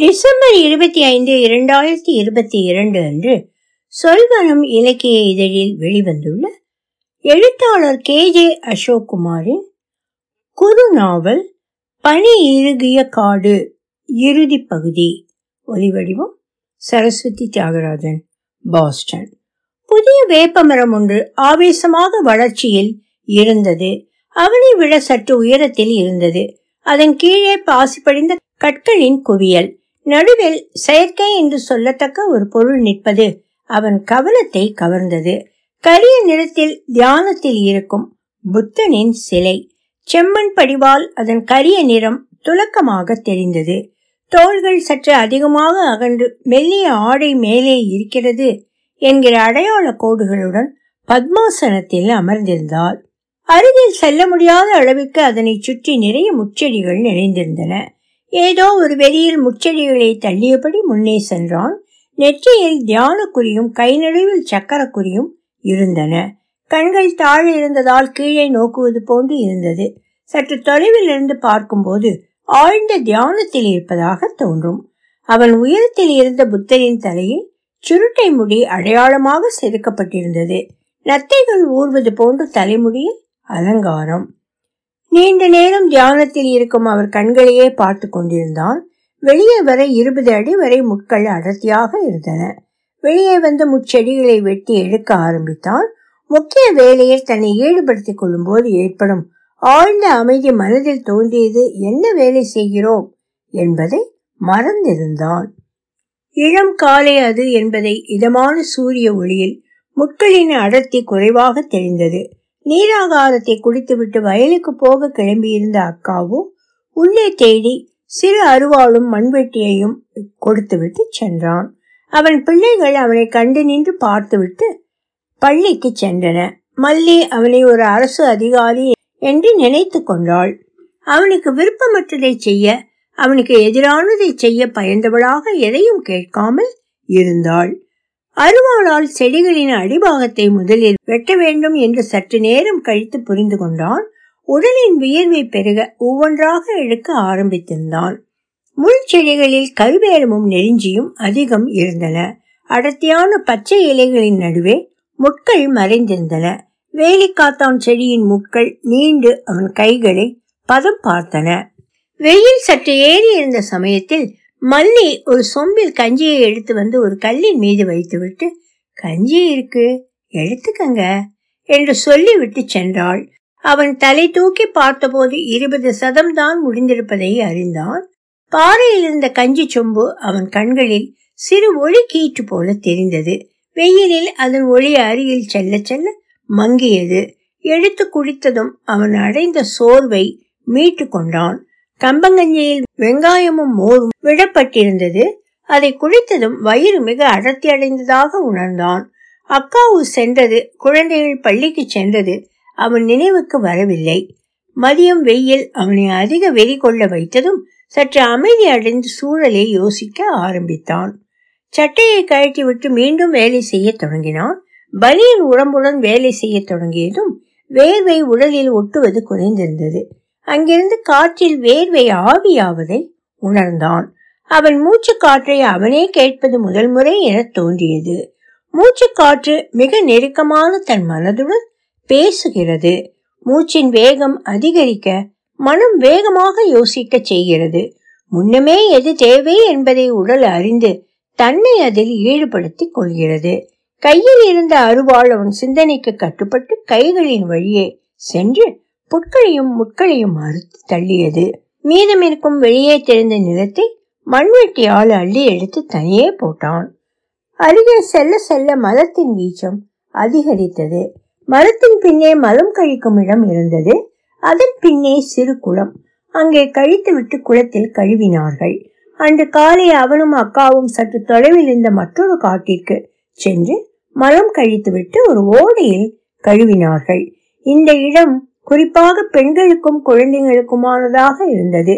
December 25, 2022 அன்று சொல்வனம் இலக்கிய இதழில் வெளிவந்துள்ள எழுத்தாளர் கே ஜே அசோக் குமாரின் குறு நாவல் பனி இறுகிய காடு இறுதி பகுதி. ஒலிவடிவம் சரஸ்வதி தியாகராஜன், பாஸ்டன். புதிய வேப்பமரம் ஒன்று ஆவேசமாக வளர்ச்சியில் இருந்தது. அவனை விட சற்று உயரத்தில் இருந்தது. அதன் கீழே பாசிப்படிந்த கற்களின் குவியல், நடுவில் செயற்கை என்று சொல்லத்தக்க ஒரு பொருள் நிற்பது அவன் கவனத்தை கவர்ந்தது. கரிய நிறத்தில் தியானத்தில் இருக்கும் புத்தனின் சிலை, செம்மண் படிவால் அதன் கரிய நிறம் துலக்கமாக தெரிந்தது. தோள்கள் சற்று அதிகமாக அகன்று மெல்லிய ஆடை மேலே இருக்கிறது என்கிற அடையாள கோடுகளுடன் பத்மாசனத்தில் அமர்ந்திருந்தாள். அருகில் செல்ல முடியாத அளவிற்கு அதனை சுற்றி நிறைய முச்செடிகள் நிறைந்திருந்தன. ஏதோ ஒரு வெளியில் முச்செடிகளை தள்ளியபடி முன்னே சென்றான். நெற்றியில் தியான குறியும் கை நடுவில் சக்கர குறியும் இருந்தன. கண்கள் தாழே இருந்ததால் கீழே நோக்குவது போன்று இருந்தது. சற்று தொலைவில் இருந்து பார்க்கும்போது ஆழ்ந்த தியானத்தில் இருப்பதாக தோன்றும். அவன் உயரத்தில் இருந்த புத்தரின் தலையில் சுருட்டை முடி அடையாளமாக செதுக்கப்பட்டிருந்தது. நத்தைகள் ஊர்வது போன்று தலைமுடியில் அலங்காரம். நீண்ட நேரம் தியானத்தில் இருக்கும் அவர் கண்களையே பார்த்து கொண்டிருந்தான். வெளியே வர 20 அடி வரை முட்கள் அடர்த்தியாக இருந்தன. வெளியே வந்து முச்செடிகளை வெட்டி எடுக்க ஆரம்பித்தான். முக்கிய வேலையை தன்னை ஈடுபடுத்திக் கொள்ளும் போது ஏற்படும் ஆழ்ந்த அமைதி மனதில் தோன்றியது. என்ன வேலை செய்கிறோம் என்பதை மறந்திருந்தான். இளம் காலை அது என்பதை இதமான சூரிய ஒளியில் முட்களின் அடர்த்தி குறைவாக தெரிந்தது. நீராகாரத்தை குடித்துவிட்டு வயலுக்கு போக கிளம்பியிருந்த அக்காவோ உள்ளே தேடி சிறு அருவாளும் மண்வெட்டியையும் கொடுத்துவிட்டு சென்றான். அவன் பிள்ளைகள் அவனை கண்டு நின்று பார்த்துவிட்டு பள்ளிக்கு சென்றன. மல்லி அவனை ஒரு அரசு அதிகாரி என்று நினைத்து கொண்டாள். அவனுக்கு விருப்பமற்றதை செய்ய, அவனுக்கு எதிரானதை செய்ய பயந்தவளாக எதையும் கேட்காமல் இருந்தாள். அருவாளால் செடிகளின் அடிபாகத்தை முதலில் வெட்ட வேண்டும் என்று சற்று நேரம் கழித்து புரிந்து கொண்டான். உடலின் வியர்வை பெருக ஒவ்வொன்றாக எடுக்க ஆரம்பித்திருந்தான். முள் செடிகளில் கருவேலமும் நெருஞ்சியும் அதிகம் இருந்தன. அடர்த்தியான பச்சை இலைகளின் நடுவே முட்கள் மறைந்திருந்தன. வேலிக்காத்தான் செடியின் முட்கள் நீண்டு அவன் கைகளை பதம் பார்த்தன. வெயில் சற்று ஏறி இருந்த சமயத்தில் மல்லி ஒரு சொம்பில் கஞ்சியை எடுத்து வந்து ஒரு கல்லின் மீது வைத்துவிட்டு, கஞ்சி இருக்கு, எடுத்துக்கங்க என்று சொல்லிவிட்டு சென்றாள். அவன் தலை தூக்கி பார்த்தபோது 20% தான் முடிந்திருப்பதை அறிந்தான். பாறையில் இருந்த கஞ்சி சொம்பு அவன் கண்களில் சிறு ஒளி கீற்று போல தெரிந்தது. வெயிலில் அதன் ஒளி அருகில் செல்ல செல்ல மங்கியது. எடுத்து குடித்ததும் அவன் அடைந்த சோர்வை மீட்டு கொண்டான். கம்பங்கஞ்சியில் வெங்காயமும் மோரும் விடப்பட்டிருந்தது. அதை குடித்ததும் வயிறு மிக அடர்த்தி அடைந்ததாக உணர்ந்தான். அக்காவு சென்றது, குழந்தைகள் பள்ளிக்கு சென்றது அவன் நினைவுக்கு வரவில்லை. மதியம் வெயில் அவனை அதிக வெறி கொள்ள வைத்ததும் சற்று அமைதி அடைந்து சூழலை யோசிக்க ஆரம்பித்தான். சட்டையை கழட்டி விட்டு மீண்டும் வேலை செய்ய தொடங்கினான். பலியின் உடம்புடன் வேலை செய்ய தொடங்கியதும் வேர்வை உடலில் ஒட்டுவது குறைந்திருந்தது. அங்கிருந்து காற்றில் வேர்வை ஆவியாவதை உணர்ந்தான். அவன் மூச்சு காற்றை அவனே கேட்பது முதல் முறை என தோன்றியது. மூச்சு காற்று மிக நெருக்கமான தன் மனதுடன் பேசுகிறது. மூச்சின் வேகம் அதிகரிக்க மனம் வேகமாக யோசிக்க செய்கிறது. முன்னமே எது தேவை என்பதை உடல் அறிந்து தன்னை அதில் ஈடுபடுத்திக் கொள்கிறது. கையில் இருந்த அருவாள் அவன் சிந்தனைக்கு கட்டுப்பட்டு கைகளின் வழியே சென்று புட்களையும் முட்களையும் அறுத்து தள்ளியது. மீதம் இருக்கும் வெளியே தெரிந்த நிலத்தை மண்வெட்டியால் அள்ளி எடுத்து தனியே போட்டான். அருகே செல்ல செல்ல மரத்தின் வீச்சம் அதிகரித்தது. மரத்தின் பின்னே மலம் கழிக்கும் இடம் இருந்தது. அதன் பின்னே சிறு குளம். அங்கே கழித்து விட்டு குளத்தில் கழுவினார்கள். அன்று காலை அவனும் அக்காவும் சற்று தொலைவில் இருந்த மற்றொரு காட்டிற்கு சென்று மலம் கழித்துவிட்டு ஒரு ஓடையில் கழுவினார்கள். இந்த இடம் குறிப்பாக பெண்களுக்கும் குழந்தைகளுக்குமானதாக இருந்தது.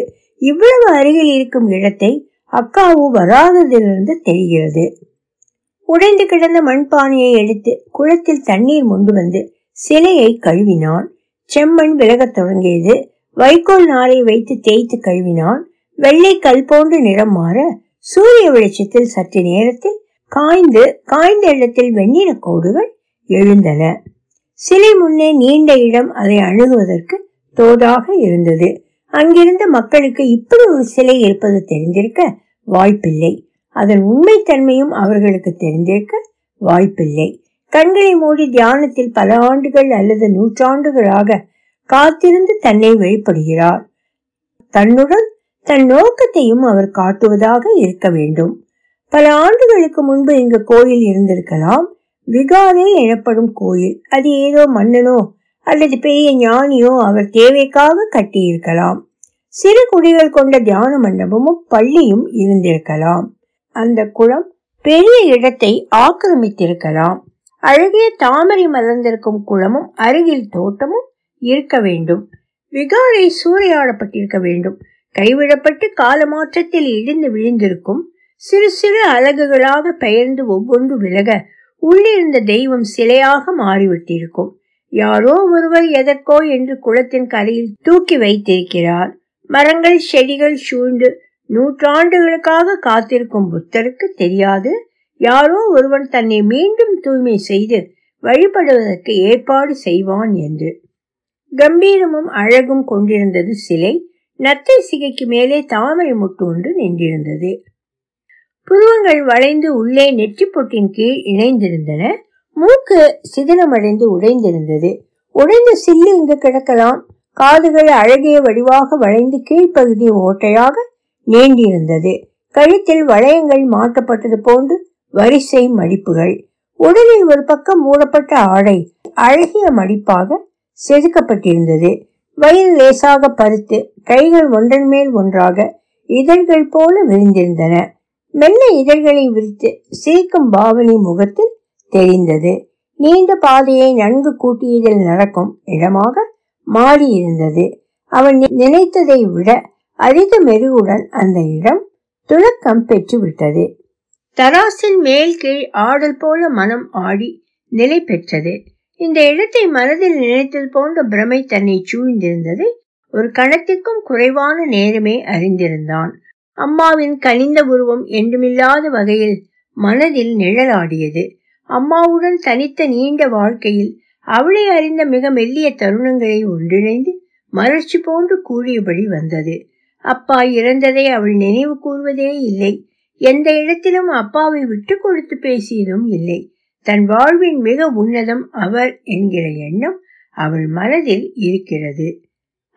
இவ்வளவு அருகில் இருக்கும் இடத்தை அக்காவு வராததிலிருந்து தெரிகிறது. உடைந்து கிடந்த மண்பானையை எடுத்து குளத்தில் தண்ணீர் மொண்டு வந்து சிலையை கழுவினான். செம்மண் விலகத் தொடங்கியது. வைக்கோல் நாரை வைத்து தேய்த்து கழுவினான். வெள்ளை கல் போன்று நிறம் மாற சூரிய வெளிச்சத்தில் சற்று நேரத்தில் காய்ந்து காய்ந்த இடத்தில் வெண்ணிற கோடுகள் எழுந்தன. சிலை முன்னே நீண்ட இடம் அதை அணுகுவதற்கு தோதாக இருந்தது. அங்கிருந்த மக்களுக்கு இப்படி ஒரு சிலை இருப்பது தெரிந்திருக்க வாய்ப்பில்லை. அதன் உண்மை தன்மையும் அவர்களுக்கு தெரிந்திருக்க வாய்ப்பில்லை. கண்களை மூடி தியானத்தில் பல ஆண்டுகள் அல்லது நூற்றாண்டுகளாக காத்திருந்து தன்னை வெளிப்படுகிறார். தன்னுடன் தன் நோக்கத்தையும் அவர் காட்டுவதாக இருக்க வேண்டும். பல ஆண்டுகளுக்கு முன்பு இங்கு கோயில் இருந்திருக்கலாம். விகாரே எனப்படும் கோயில். அது ஏதோ மன்னனோ அல்லது பெரிய ஞானியோ அவர் தேவைக்காக கட்டியிருக்கலாம். சிறு குடிகள் கொண்ட தியான மண்டபமும் பள்ளியும் இருந்திருக்கலாம். அந்த குளம் பெரிய இடத்தை ஆக்கிரமித்திருக்கலாம். அழகிய தாமரை மலர்ந்திருக்கும் குளமும் அருகில் தோட்டமும் இருக்க வேண்டும். விகாரை சூறையாடப்பட்டிருக்க வேண்டும். கைவிடப்பட்டு காலமாற்றத்தில் இடிந்து விழுந்திருக்கும். சிறு சிறு அலகுகளாக பெயர்ந்து ஒவ்வொன்று விலக உள்ளிருந்த தெய்வம் சிலையாக மாறிவிட்டிருக்கும். யாரோ ஒருவர் எதற்கோ என்று குளத்தின் கரையில் தூக்கி வைத்திருக்கிறார். மரங்கள் செடிகள் சூழ்ந்து நூற்றாண்டுகளுக்காக காத்திருக்கும் புத்தருக்கு தெரியாது. யாரோ ஒருவன் தன்னை மீண்டும் தூய்மை செய்து வழிபடுவதற்கு ஏற்பாடு செய்வான் என்று. கம்பீரமும் அழகும் கொண்டிருந்தது சிலை. நத்தை சிகைக்கு மேலே தாமரை முட்டு ஒன்று நின்றிருந்தது. புருவங்கள் வளைந்து உள்ளே நெற்றி பொட்டின் கீழ் இணைந்திருந்தன. மூக்கு சிதிலமடைந்து உடைந்திருந்தது. உடைந்த சில்லு இங்கு கிடக்கலாம். காதுகள் அழகிய வடிவாக வளைந்து கீழ்ப்பகுதி ஓட்டையாக நீண்டிருந்தது. கழுத்தில் வளையங்கள் மாட்டப்பட்டது போன்று வரிசை மடிப்புகள். உடலில் ஒரு பக்கம் மூடப்பட்ட ஆடை அழகிய மடிப்பாக செதுக்கப்பட்டிருந்தது. வயிறு லேசாக பருத்து, கைகள் ஒன்றன் மேல் ஒன்றாக இதழ்கள் போல விரிந்திருந்தன. மெல்ல இதழ்களை விரித்து சிரிக்கும் பாவனை முகத்தில் தெரிந்தது. நீண்ட பாதையை நன்கு கூட்டியதில் நடக்கும் இடமாக மாறியிருந்தது. அவன் நினைத்ததை விட அதிக மெருகுடன் அந்த இடம் துலக்கம் பெற்று விட்டது. தராசின் மேல் கீழ் ஆடல் போல மனம் ஆடி நிலை பெற்றது. இந்த இடத்தை மனதில் நினைத்தது போன்ற பிரமை தன்னை சூழ்ந்திருந்தது. ஒரு கணத்திற்கும் குறைவான நேரமே அறிந்திருந்தான். அம்மாவின் கனிந்த உருவம் என்றுமில்லாத வகையில் மனதில் நிழலாடியது. அம்மாவுடன் தனித்த நீண்ட வாழ்க்கையில் அவளை அறிந்த மிக மெல்லிய தருணங்களை ஒன்றிணைந்து மலர்ச்சி போன்று கூறியபடி வந்தது. அப்பா இறந்ததை அவள் நினைவு கூறுவதே இல்லை. எந்த இடத்திலும் அப்பாவை விட்டு கொடுத்து பேசியதும் இல்லை. தன் வாழ்வின் மிக உன்னதம் அவர் என்கிற எண்ணம் அவள் மனதில் இருக்கிறது.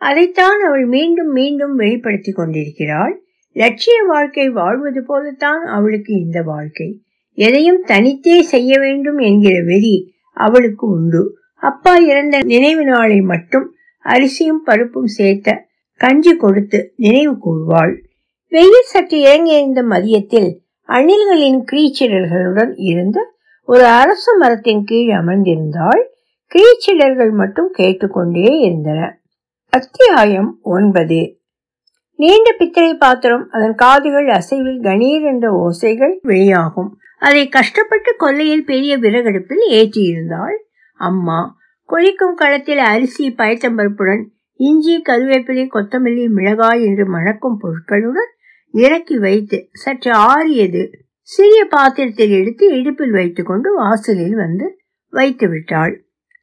அதைத்தான் அவள் மீண்டும் மீண்டும் வெளிப்படுத்தி கொண்டிருக்கிறாள். லட்சிய வாழ்க்கை வாழ்வது போலத்தான் அவளுக்கு இந்த வாழ்க்கை. எதையும் தனித்தே செய்ய வேண்டும் என்கிற வெறி அவளுக்கு உண்டு. அப்பா இறந்த நினைவு நாளை மட்டும் அரிசியும் பருப்பும் சேர்த்த கஞ்சி கொடுத்து நினைவு கூர்வாள். வெயில் சற்று இறங்கியிருந்த மதியத்தில் அணில்களின் கிரீச்சிடல்களுடன் இருந்த ஒரு அரச மரத்தின் கீழ் அமர்ந்திருந்தாள். கிரீச்சிடல்கள் மட்டும் கேட்டுக்கொண்டே இருந்தன. அத்தியாயம் 9. நீண்ட பித்தளை பாத்திரம். அதன் காதுகள் அசைவில் கணீர் என்ற ஓசைகள் வெளியாகும். அதை கஷ்டப்பட்டு கொல்லையில் பெரிய விறகடுப்பில் ஏற்றியிருந்தாள் அம்மா. கொளிக்கும் களத்தில் அரிசி பயத்தம்பருப்புடன் இஞ்சி கருவேப்பிலை கொத்தமல்லி மிளகாய் என்று மணக்கும் பொருட்களுடன் இறக்கி வைத்து சற்று ஆறியது சிறிய பாத்திரத்தில் எடுத்து இடுப்பில் வைத்துக்கொண்டு வாசலில் வந்து வைத்து விட்டாள்.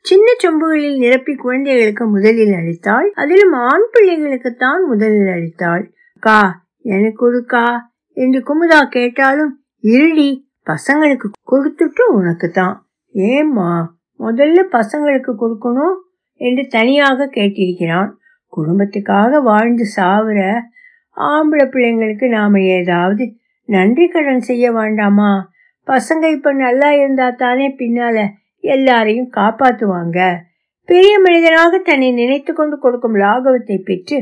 சின்ன சொம்புகளில் நிரப்பி குழந்தைகளுக்கு முதலில் அளித்தாள். அதிலும் ஆண் பிள்ளைகளுக்குத்தான் முதலில் அளித்தாள். கா எனக்கு கொடுக்கா என்று குமுதா கேட்டாலும், இருடி பசங்களுக்கு கொடுத்துட்டு உனக்கு தான். ஏம்மா முதல்ல பசங்களுக்கு கொடுக்கணும் என்று தனியாக கேட்டிருக்கிறான். குடும்பத்துக்காக வாழ்ந்து சாவுற ஆம்பளை பிள்ளைங்களுக்கு நாம ஏதாவது நன்றி கடன் செய்ய வேண்டாமா? பசங்க இப்ப நல்லா இருந்தா தானே பின்னால எல்லாரையும் காப்பாத்துவாங்க. பெரிய மனிதனாக தன்னை நினைத்து கொண்டு கொடுக்கும் லாகவத்தை பெற்று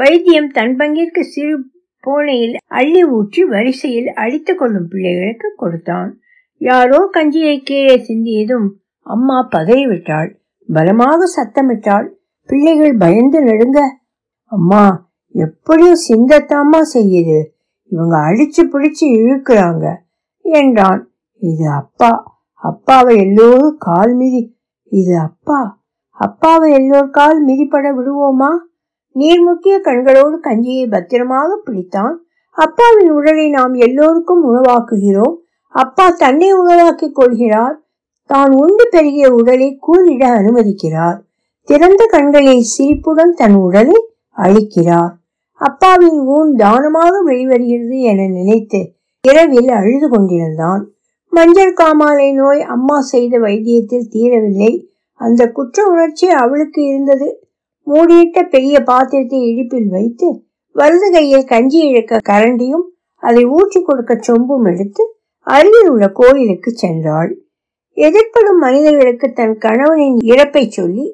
வைத்தியம் தன் பங்கிற்கு சிறு பூனையில் அள்ளி ஊற்றி வரிசையில் அடித்து கொள்ளும் பிள்ளைகளுக்கு கொடுத்தான். யாரோ கஞ்சியை கீழே சிந்தியதும் அம்மா பதறிவிட்டாள். பலமாக சத்தமிட்டாள். பிள்ளைகள் பயந்து நடுங்க. அம்மா எப்படியும் சிந்தத்தாமா செய்யுது, இவங்க அடிச்சு பிடிச்சு இழுக்கிறாங்க என்றான். இது அப்பா. அப்பாவை எல்லோரும் கால் மிதி. இது அப்பா. அப்பாவை எல்லோர் கால் மிதிப்பட விடுவோமா? நீர்முக்கிய கண்களோடு கஞ்சியை பத்திரமாக பிடித்தான். அப்பாவின் உடலை நாம் எல்லோருக்கும் உணவாக்குகிறோம். அப்பா தன்னை உணவாக்கிக் கொள்கிறார். தான் உண்டு பெருகிய உடலை கூறிட அனுமதிக்கிறார். திறந்த கண்களை சிரிப்புடன் தன் உடலை அளிக்கிறார். அப்பாவின் ஊன் தானமாக வெளிவருகிறது என நினைத்து இரவில் அழுது கொண்டிருந்தான். மஞ்சள் காமாலை நோய் அம்மா செய்த வைத்தியத்தில் தீரவில்லை. அந்த குற்ற உணர்ச்சி அவளுக்கு இருந்தது. மூடியிட்ட பெரிய பாத்திரத்தை இடிப்பில் வைத்து வலது கையில் கஞ்சி இழுக்க கரண்டியும் அதை ஊற்றி கொடுக்க சொம்பும் எடுத்து அருகில் உள்ள கோயிலுக்கு சென்றாள். எதிர்ப்படும் மனிதர்களுக்கு தன் கணவனின் இறப்பை சொல்லி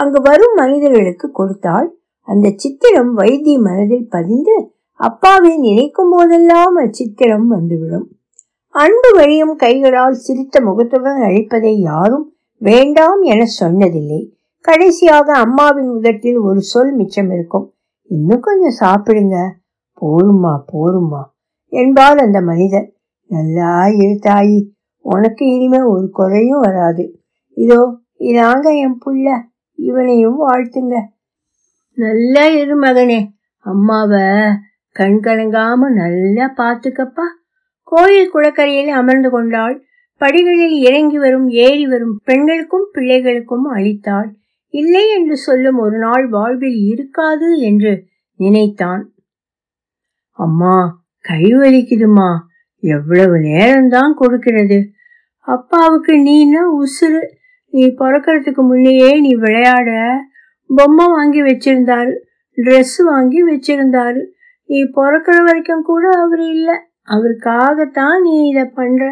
அங்கு வரும் மனிதர்களுக்கு கொடுத்தாள். அந்த சித்திரம் வைத்திய மனதில் பதிந்து அப்பாவை நினைக்கும் போதெல்லாம் அச்சித்திரம் வந்துவிடும். அன்பு வழியும் கைகளால் சிரித்த முகத்துடன் அழைப்பதை யாரும் வேண்டாம் என சொன்னதில்லை. கடைசியாக அம்மாவின் உதட்டில் ஒரு சொல் மிச்சம் இருக்கும், இன்னும் கொஞ்சம் சாப்பிடுங்க, போருமா போருமா என்பார் அந்த மனிதர். நல்லா இரு தாயி, உனக்கு இனிமே ஒரு குறையும் வராது, இதோ இதாங்க என் புள்ள, இவனையும் வாழ்த்துங்க, நல்லா இரு மகனே, அம்மாவை கண் கலங்காம நல்லா பார்த்துக்கப்பா. கோயில் குளக்கரையில் அமர்ந்து கொண்டாள். படிகளில் இறங்கி வரும் ஏறி வரும் பெண்களுக்கும் பிள்ளைகளுக்கும் அளித்தாள். இல்லை என்று சொல்லும் ஒரு நாள் வாழ்வில் இருக்காது என்று நினைத்தான். அம்மா கை வலிக்குதுமா, எவ்வளவு நேரம்தான் கொடுக்கிறது, அப்பாவுக்கு நீனா உசுறு, நீ பிறக்கிறதுக்கு முன்னையே நீ விளையாட பொம்மை வாங்கி வச்சிருந்தாரு, ட்ரெஸ் வாங்கி வச்சிருந்தாரு, நீ பிறக்கிற வரைக்கும் கூட அவர் இல்லை, அவருக்காகத்தான் நீ இதை பண்ற.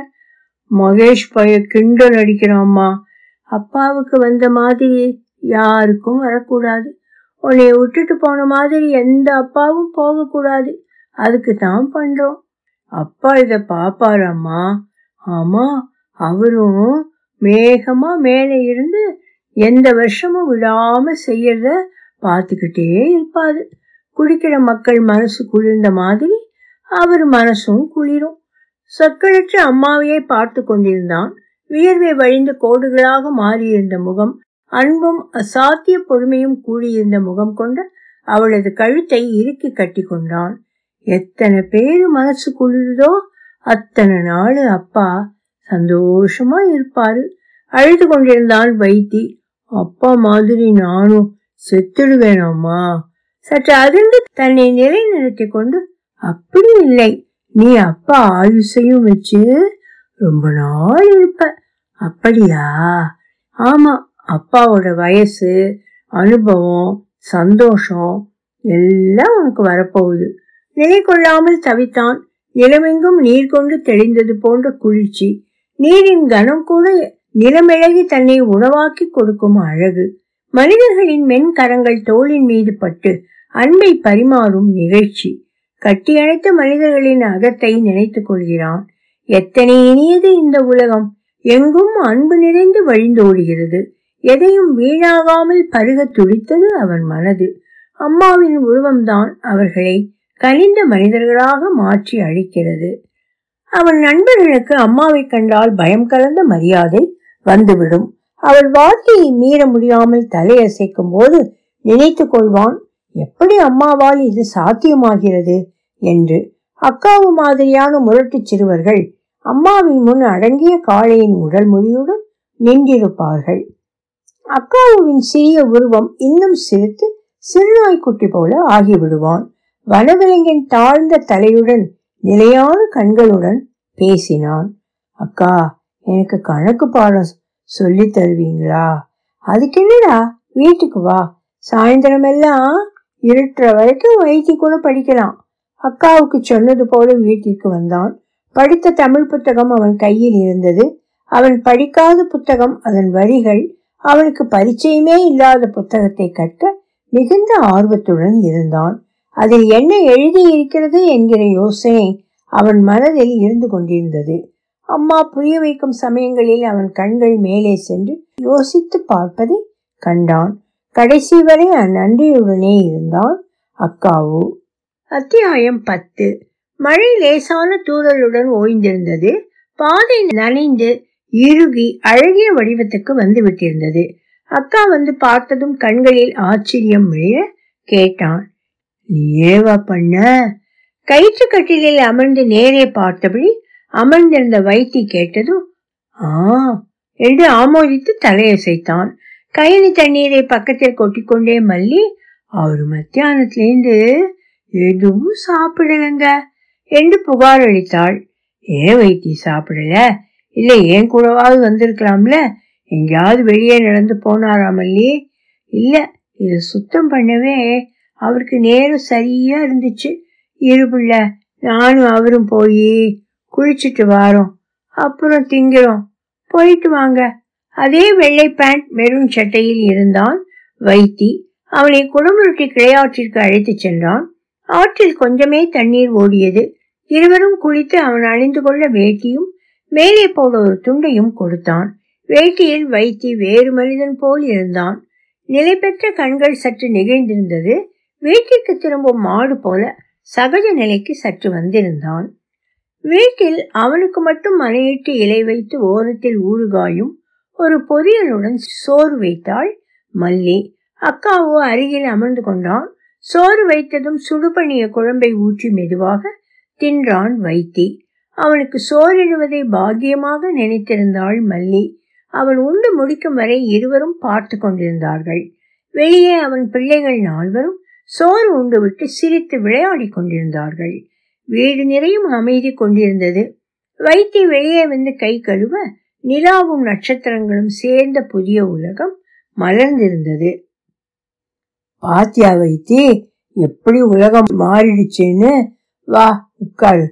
மகேஷ் பைய கிண்டல் அடிக்கிறாம்மா, அப்பாவுக்கு வந்த மாதிரி யாருக்கும் வரக்கூடாது, உன்னைய விட்டுட்டு போன மாதிரி எந்த அப்பாவும் போகக்கூடாது, அதுக்கு தான் பண்றோம். அப்பா இதை பாப்பாராம்மா? ஆமா, அவரும் மேகமா மேலே இருந்து எந்த வருஷமும் விடாம செய்யறத பார்த்துக்கிட்டே இருப்பாரு. குடிக்கிற மக்கள் மனசு குளிர்ந்த மாதிரி அவர் மனசும் குளிரும். சொற்களற்ற அம்மாவையே பார்த்து கொண்டிருந்தான். வியர்வை வழிந்த கோடுகளாக மாறியிருந்த முகம், அன்பும் அசாத்திய பொறுமையும் கூடியிருந்த முகம் கொண்ட அவளது கழுத்தை இறுக்கி கட்டி கொண்டான். எத்தனை பேரு மனசு குளிருதோ அத்தனை நாள் அப்பா சந்தோஷமா இருப்பாரு. அழுது கொண்டிருந்தான் வைத்தி. அப்பா மாதிரி நானும் செத்துடுவேனாம்மா? சற்று அதிர்ந்து தன்னை நிலை நிறுத்தி கொண்டு, அப்படி இல்லை, நீ அப்பா ஆயுசையும் வச்சு ரொம்ப நாள் இருப்ப. அப்படியா? ஆமா, அப்பாவோட வயசு, அனுபவம், சந்தோஷம் எல்லாம் உனக்கு வரப்போகுது. நிலை கொள்ளாமல் தவித்தான். நிலமெங்கும் நீர் கொண்டு தெளிந்தது போன்ற குளிர்ச்சி, நீரின் கனம் கூட நிலமிழகி தன்னை உணவாக்கி கொடுக்கும் அழகு, மனிதர்களின் மென் கரங்கள் தோளின் மீது பட்டு அன்பை பரிமாறும் நிகழ்ச்சி, கட்டியணைத்த மனிதர்களின் அகத்தை நினைத்துக் கொள்கிறான். எத்தனை இனியது இந்த உலகம்! எங்கும் அன்பு நிறைந்து வழிந்தோடுகிறது. எதையும் வீணாகாமல் பருக துடித்தது அவன் மனது. அம்மாவின் உருவம்தான் அவர்களை கனிந்த மனிதர்களாக மாற்றி அளிக்கிறது. அவன் நண்பர்களுக்கு அம்மாவை கண்டால் பயம் கலந்த மரியாதை வந்துவிடும். அவள் வாழ்க்கையை மீற முடியாமல் தலையசைக்கும் போது நினைத்து கொள்வான், எப்படி அம்மாவால் இது சாத்தியமாகிறது என்று. அக்காவு மாதிரியான முரட்டு சிறுவர்கள் அம்மாவின் முன் அடங்கிய காளையின் உடல் மொழியுடன் நின்றிருப்பார்கள். அக்காவுவின் சிறிய உருவம் இன்னும் சிரித்து சிறுநாய்க்குட்டி போல ஆகிவிடுவான். வனவிலங்கின் தாழ்ந்த தலையுடன் நிலையான கண்களுடன் பேசினான். அக்கா, எனக்கு கணக்கு பாடம் சொல்லி தருவீங்களா? அதுக்கென்னடா, வீட்டுக்கு வா, சாயந்தரம் எல்லாம் இருட்டுற வரைக்கும் வைத்தி கூட படிக்கலாம். அக்காவுக்கு சொன்னது போல வீட்டிற்கு வந்தான். படித்த தமிழ் புத்தகம் அவன் கையில் இருந்தது. அவன் படிக்காத புத்தகம், அதன் வரிகள் அவனுக்கு பரிச்சயமே இல்லாத புத்தகத்தை கற்க மிகுந்த ஆர்வத்துடன் இருந்தான். அதில் என்ன எழுதி இருக்கிறது என்கிற யோசனை அவன் மனதில் இருந்து கொண்டிருந்தது. அம்மா புரிய வைக்கும் சமயங்களில் அவன் கண்கள் மேலே சென்று யோசித்து பார்ப்பதை கண்டான். கடைசி வரை அந்நன்றியுடனே இருந்தான் அக்காவு. அத்தியாயம் 10. மழை லேசான தூறலுடன் ஓய்ந்திருந்தது. பாதை நனைந்து இறுகி அழகிய வடிவத்துக்கு வந்து விட்டிருந்தது. அக்கா வந்து பார்த்ததும் கண்களில் ஆச்சரியம் விளைய கேட்டான், நீ ஏவா பண்ண? கயிற்று கட்டிலில் அமர்ந்து நேரே பார்த்தபடி அமர்ந்திருந்த வைத்தி கேட்டதும் ஆ என்று ஆமோதித்து தலையசைத்தான். கயனி தண்ணீரை பக்கத்தில் கொட்டிக்கொண்டே மல்லி, அவரு மத்தியானத்திலேந்து எதுவும் சாப்பிடலங்க என்று புகார் அளித்தாள். ஏன் வைத்தி சாப்பிடல? இல்லை ஏன் கூடவாவது வந்திருக்கலாம்ல, எங்கேயாவது வெளியே நடந்து போனாரா மல்லி? இல்ல, இதை சுத்தம் பண்ணவே அவருக்கு நேரம் சரியா இருந்துச்சு. இருபுள்ள நானும் அவரும் போய் குளிச்சுட்டு வாரோம், அப்புறம் திங்கிறோம், போயிட்டு வாங்க. அதே வெள்ளை பேண்ட் மெரூன் சட்டையில் இருந்தான் வைத்தி. அவனை குடமுருட்டி கிளையாற்றிற்கு அழைத்து சென்றான். ஆற்றில் கொஞ்சமே தண்ணீர் ஓடியது. இருவரும் குளித்து அவன் அணிந்து கொள்ள வேட்டியும் மேலே போட ஒரு துண்டையும் கொடுத்தான். வேட்டியில் வைத்தி வேறு மனிதன் போல் இருந்தான். நிலை பெற்ற கண்கள் சற்று நிகழ்ந்திருந்தது. வேட்டிக்கு திரும்பும் மாடு போல சகஜ நிலைக்கு சற்று வந்திருந்தான். வீட்டில் அவனுக்கு மட்டும் மனையிட்டு இலை வைத்து ஓரத்தில் ஊறுகாயும் ஒரு பொரியலுடன் சோறு வைத்தாள் மல்லி. அக்காவோ அருகில் அமர்ந்து கொண்டான். சோறு வைத்ததும் சுடுபணிய குழம்பை ஊற்றி மெதுவாக தின்றான் வைத்தி. அவனுக்கு சோறிடுவதை பாக்கியமாக நினைத்திருந்தாள் மல்லி. அவன் உண்டு முடிக்கும் வரை இருவரும் பார்த்து கொண்டிருந்தார்கள். வெளியே அவன் பிள்ளைகள் நால்வரும் சோறு உண்டு விட்டு சிரித்து விளையாடி கொண்டிருந்தார்கள். வீடு நிறையும் அமைதி கொண்டிருந்தது. வைத்தி வெளியே வந்து கை கழுவ நிலாவும் நட்சத்திரங்களும் சேர்ந்த புதிய உலகம் மலர்ந்திருந்தது. பாத்தியா வைத்தி, எப்படி உலகம் மாறிடுச்சுன்னு? வா உட்காரு.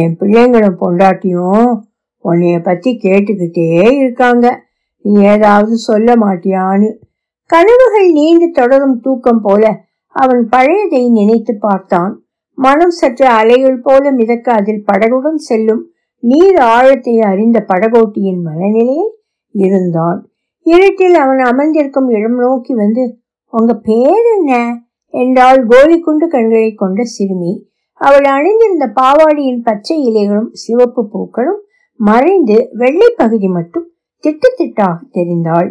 என் பிள்ளைங்களும் பொண்டாட்டியும் உன்னைய பத்தி கேட்டுக்கிட்டே இருக்காங்க, நீ ஏதாவது சொல்ல மாட்டியான்னு. கனவுகள் நீண்டு தொடரும் தூக்கம் போல அவன் பழையதை நினைத்து பார்த்தான். மனம் சற்று அலைகள் போல மிதக்க அதில் படகுடன் செல்லும் நீர் ஆழத்தை அறிந்த படகோட்டியின் மனநிலையில் இருந்தான். இருட்டில் அவன் அமர்ந்திருக்கும் இடம் நோக்கி வந்து உங்க பேர் என்ன என்றால் கோலி குண்டு கண்களை கொண்ட சிறுமி. அவள் அணிந்திருந்த பாவாடியின் பச்சை இலைகளும் சிவப்பு பூக்களும் மறைந்து வெள்ளை பகுதி மட்டும் திட்டு திட்டாக தெரிந்தாள்.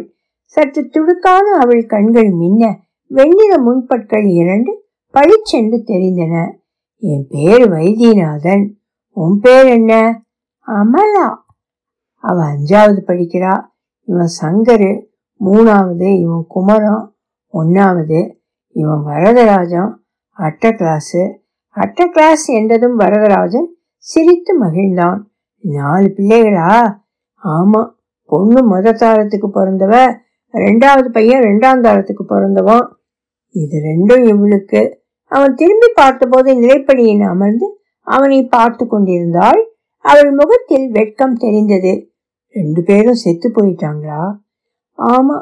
சற்று துடுக்கான அவள் கண்கள் மின்ன வெண்ணிற முன்பற்கள் இரண்டு பளிச்சென்று தெரிந்தன. என் பேர் வைத்தியநாதன், உன் பேர் என்ன? அமலா. அவ 5வது படிக்கிறா. இவன் சங்கரு 3வது, இவன் குமரம் 1வது, இவன் Varadarajan 8th class. 8th class என்றதும் வரதராஜன் சிரித்து மகிழ்ந்தான். 4 பிள்ளைகளா? ஆமா, பொண்ணு முதத்தாரத்துக்கு பிறந்தவ, 2வது பையன் 2ஆம் தாரத்துக்கு பிறந்தவன். இது 2ம் இவளுக்கு. அவன் திரும்பி பார்த்தபோது நிலைப்படியின் அமர்ந்து அவனை பார்த்து கொண்டிருந்தாள். அவள் முகத்தில் வெட்கம் தெரிந்தது. 2 பேரும் செத்து போயிட்டாங்களா? ஆமா,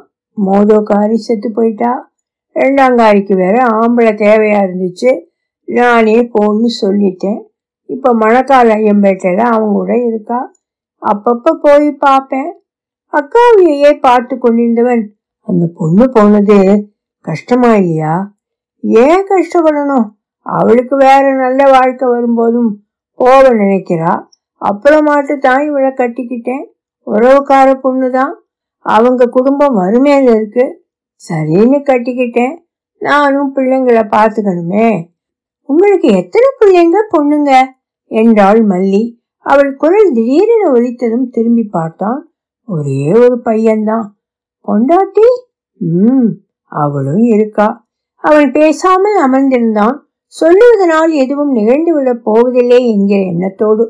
மோதோக்காரி செத்து போயிட்டா, 2ஆங்காரிக்கு வேற ஆம்பளை தேவையா இருந்துச்சு, நானே போன்னு சொல்லிட்டேன். இப்ப மழைக்கால ஐயம்பேட்டையில அவங்க கூட இருக்கா, அப்பப்ப போய் பார்ப்பேன். அக்காவையே பார்த்து கொண்டிருந்தவன், அந்த பொண்ணு போனது கஷ்டமா இல்லையா? ஏன் கஷ்டப்படணும், அவளுக்கு வேற நல்ல வாழ்க்கை வரும்போதும் போவ நினைக்கிறா. அப்புறமாட்டு தான் இவளை கட்டிக்கிட்டேன், உறவுக்கார பொண்ணுதான், அவங்க குடும்பம் வறுமையில இருக்கு, சரின்னு கட்டிக்கிட்டேன். நானும் பிள்ளைங்களை பார்த்துக்கணுமே. உங்களுக்கு எத்தனை பிள்ளைங்க பொண்ணுங்க என்றாள் மல்லி. அவள் குரல் திடீரென ஒலித்ததும் திரும்பி பார்த்தான். ஒரே ஒரு பையன்தான். பொண்டாட்டி? அவளும் இருக்கா. அவன் பேசாமல் அமர்ந்திருந்தான். சொல்லுவதனால் எதுவும் நிகழ்ந்து விட போவதில்லை என்கிற எண்ணத்தோடு.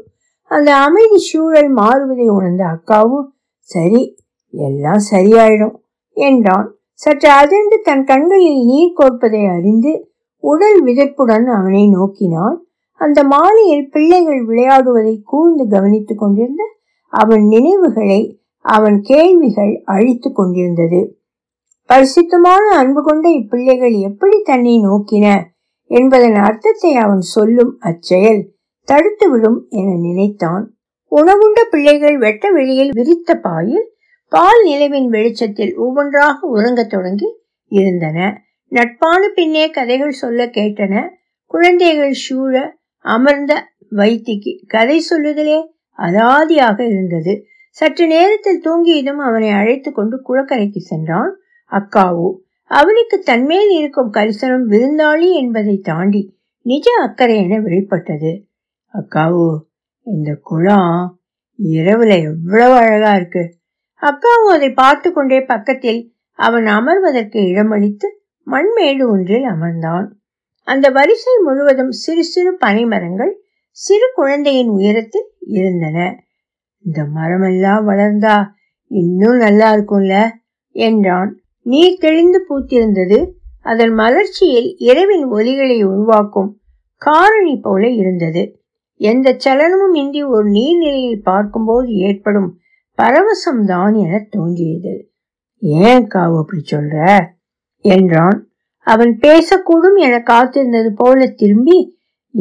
அந்த அமைதி சூழல் மாறுவதை உணர்ந்த அக்காவும் சரி, எல்லாம் சரியாயிடும் என்றான். சற்று அதிர்ந்து தன் கண்களில் நீர் கோர்ப்பதை அறிந்து உடல் விதப்புடன் அவனை நோக்கினான். அந்த மாலையில் பிள்ளைகள் விளையாடுவதை கூர்ந்து கவனித்துக் கொண்டிருந்த அவன் நினைவுகளை அவன் கேள்விகள் அழித்து கொண்டிருந்தது. பரிசுத்தமான அன்பு கொண்ட இப்பிள்ளைகள் எப்படி தன்னை நோக்கின என்பதன் அர்த்தத்தை அவன் சொல்லும் அச்செயல் தடுத்துவிடும் என நினைத்தான். உணவுண்ட பிள்ளைகள் வெட்ட வெளியில் விரித்த பாயில் பால் நிலவின் வெளிச்சத்தில் ஒவ்வொன்றாக உறங்க தொடங்கி இருந்தன. நட்பான பின்னே கதைகள் சொல்ல கேட்டன. குழந்தைகள் சூழ அமர்ந்த வைத்திக்கு கதை சொல்லுதலே அலாதியாக இருந்தது. சற்று நேரத்தில் தூங்கியதும் அவனை அழைத்து கொண்டு குளக்கரைக்கு சென்றான் அக்காவோ. அவனுக்கு தன்மேல் இருக்கும் கரிசனம் விருந்தாளி என்பதை தாண்டி நிஜ அக்கறை என வெளிப்பட்டது. அக்காவு, இந்த குளம் இரவுல எவ்வளவு அழகா இருக்கு. அக்காவு அதை பார்த்து கொண்டே பக்கத்தில் அவன் அமர்வதற்கு இடமளித்து மண்மேடு ஒன்றில் அமர்ந்தான். அந்த வரிசை முழுவதும் சிறு சிறு பனைமரங்கள் சிறு குழந்தையின் உயரத்தில் இருந்தன. இந்த மரமெல்லாம் வளர்ந்தா இன்னும் நல்லா இருக்கும்ல என்றான். நீர் தெளிந்து பூத்திருந்தது. அதன் மலர்ச்சியில் இரவின் ஒலிகளை உருவாக்கும் காரணி போல இருந்தது. எந்த சலனமும் இன்றி ஒரு நீர்நிலையை பார்க்கும்போது ஏற்படும் பரவசம்தான் என தோன்றியது. ஏன் காவு அப்படி சொல்ற என்றான். அவன் பேசக்கூடும் என காத்திருந்தது போல திரும்பி,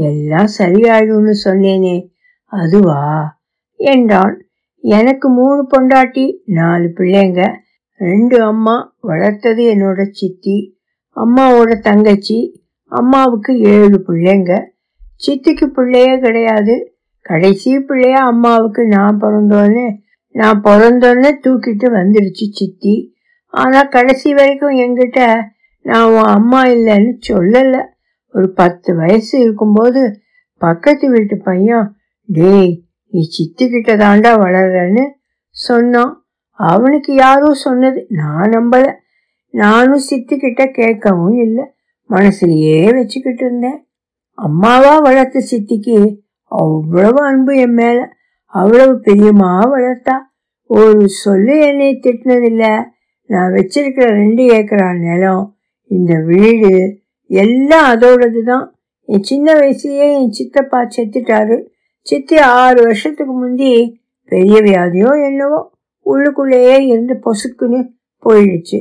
எல்லாம் சரியாயிடும்னு சொன்னேனே அதுவா என்றான். எனக்கு 3 பொண்டாட்டி, 4 பிள்ளைங்க, 2 அம்மா வளர்த்தது, என்னோட சித்தி, அம்மாவோட தங்கச்சி, அம்மாவுக்கு 7 பிள்ளைங்க, சித்திக்கு பிள்ளையே கிடையாது, கடைசி பிள்ளையா அம்மாவுக்கு நான் பிறந்தோன்னு தூக்கிட்டு வந்துடுச்சு சித்தி. ஆனா கடைசி வரைக்கும் என்கிட்ட நான் உன் அம்மா இல்லைன்னு சொல்லல. ஒரு 10 வயசு இருக்கும்போது பக்கத்து வீட்டு பையன், டேய் நீ சித்திக்கிட்ட தாண்டா வளர்றன்னு சொன்னான். அவனுக்கு யாரும் சொன்னது நான் நம்பல. நானும் சித்திக்கிட்ட கேட்கவும் இல்லை, மனசுலயே வச்சுக்கிட்டு இருந்தேன். அம்மாவா வளர்த்த சித்திக்கு அவ்வளவு அன்பு என் மேல, அவ்வளவு பிரியமா வளர்த்தா. ஒரு சொல்லு என்னை திட்டினதில்ல. நான் வச்சிருக்கிற 2 ஏக்கரா நிலம், இந்த வீடு எல்லாம் அதோடதுதான். என் சின்ன வயசுலயே என் சித்தப்பா செத்துட்டாரு. சித்தி 6 வருஷத்துக்கு முந்தி பெரிய வியாதியோ என்னவோ உள்ளுக்குள்ளேயே இருந்து பொசுக்குன்னு போயிடுச்சு.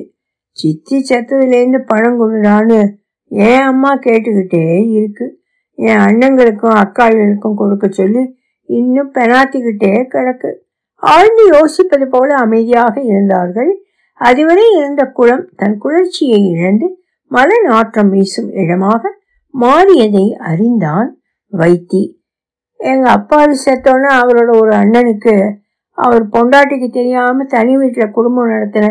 சித்தி செத்ததுலேருந்து பணம் கொடுறான்னு என் அம்மா கேட்டுக்கிட்டே இருக்கு. என் அண்ணங்களுக்கும் அக்காளுக்கும் கொடுக்க சொல்லி இன்னும் பெனாத்திக்கிட்டே கிடக்கு. ஆழ்ந்து யோசிப்பது போல அமைதியாக இருந்தார்கள். அதுவரை இருந்த குளம் தன் குளிர்ச்சியை இழந்து மல நாற்றம் வீசும் இடமாக மாறியதை அறிந்தான் வைத்தி. எங்க அப்பாரு செத்தோன்னு அவரோட ஒரு அண்ணனுக்கு அவர் பொண்டாட்டிக்கு தெரியாம தனி வீட்டுல குடும்பம் நடத்தின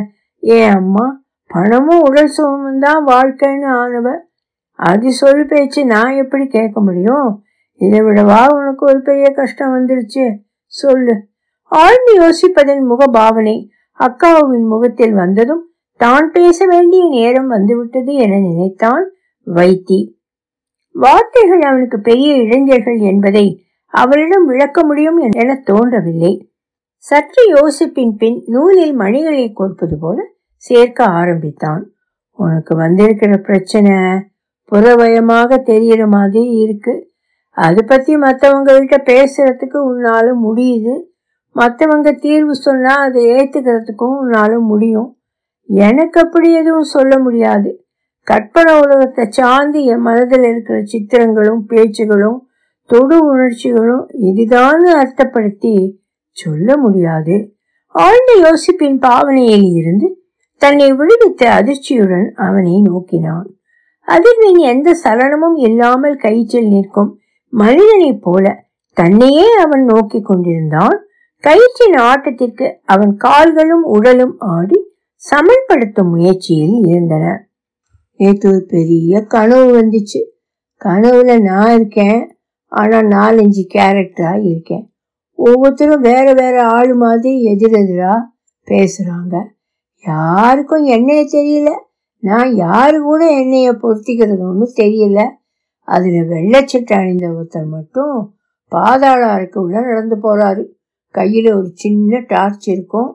ஏன் அம்மா பணமும் உடல் சுகமும் தான் வாழ்க்கைன்னு ஆனவ. அது சொல்லு பேச்சு நான் எப்படி கேட்க முடியும்? இதை விடவா உனக்கு ஒரு பெரிய கஷ்டம் வந்துருச்சு சொல்லு. ஆழ்ந்து யோசிப்பதின் முக பாவனை அக்காவின் முகத்தில் வந்ததும் தான் பேச வேண்டிய நேரம் வந்துவிட்டது என நினைத்தான் வைத்தி. வார்த்தைகள் அவனுக்கு பெரிய இளைஞர்கள் என்பதை அவரிடம் விளக்க முடியும் என தோன்றவில்லை. சற்று யோசிப்பின் பின் நூலில் மணிகளை கோர்ப்பது போல சேர்க்க ஆரம்பித்தான். உனக்கு வந்திருக்கிற பிரச்சனை புறவயமாக தெரிகிற மாதிரி இருக்கு. அது பத்தி மற்றவங்கள்ட்ட பேசுறதுக்கு உன்னால முடியுது. மற்றவங்க தீர்வு சொன்னா அதை ஏத்துக்கிறதுக்கும் உன்னால முடியும். எனக்கு அப்படி எதுவும் சொல்ல முடியாது. கற்பனை உலகத்தை சார்ந்து என் மனதில் இருக்கிற சித்திரங்களும் பேச்சுகளும் தொடு உணர்ச்சிகளும் இதுதான் அர்த்தப்படுத்தி சொல்ல முடியாது. ஆழ்ந்த யோசிப்பின் பாவனையில் இருந்து தன்னை விடுவித்த அதிர்ச்சியுடன் அவனை நோக்கினான். அதிர்வின் எந்த சலனமும் இல்லாமல் கயிற்றில் நிற்கும் மனிதனை போல தன்னையே அவன் நோக்கி கொண்டிருந்தான். கயிற்றின் ஆட்டத்திற்கு அவன் கால்களும் உடலும் ஆடி சமன்படுத்தும் முயற்சியில் இருந்தன. நேற்று ஒரு பெரிய கனவு வந்துச்சு. கனவுல நான் இருக்கேன், ஆனா 4-5 கேரக்டரா இருக்கேன். ஒவ்வொருத்தரும் வேற வேற ஆளு மாதிரி எதிரெதிரா பேசுறாங்க. யாருக்கும் என்னைய தெரியல, நான் யாரு கூட என்னைய பொருத்திக்கிறது ஒன்றும் தெரியல. அதுல வெள்ளச்சட்டை அணிந்த ஒருத்தர் மட்டும் பாதாள அறைக்குள்ள நடந்து போறாரு. கையில ஒரு சின்ன டார்ச் இருக்கும்.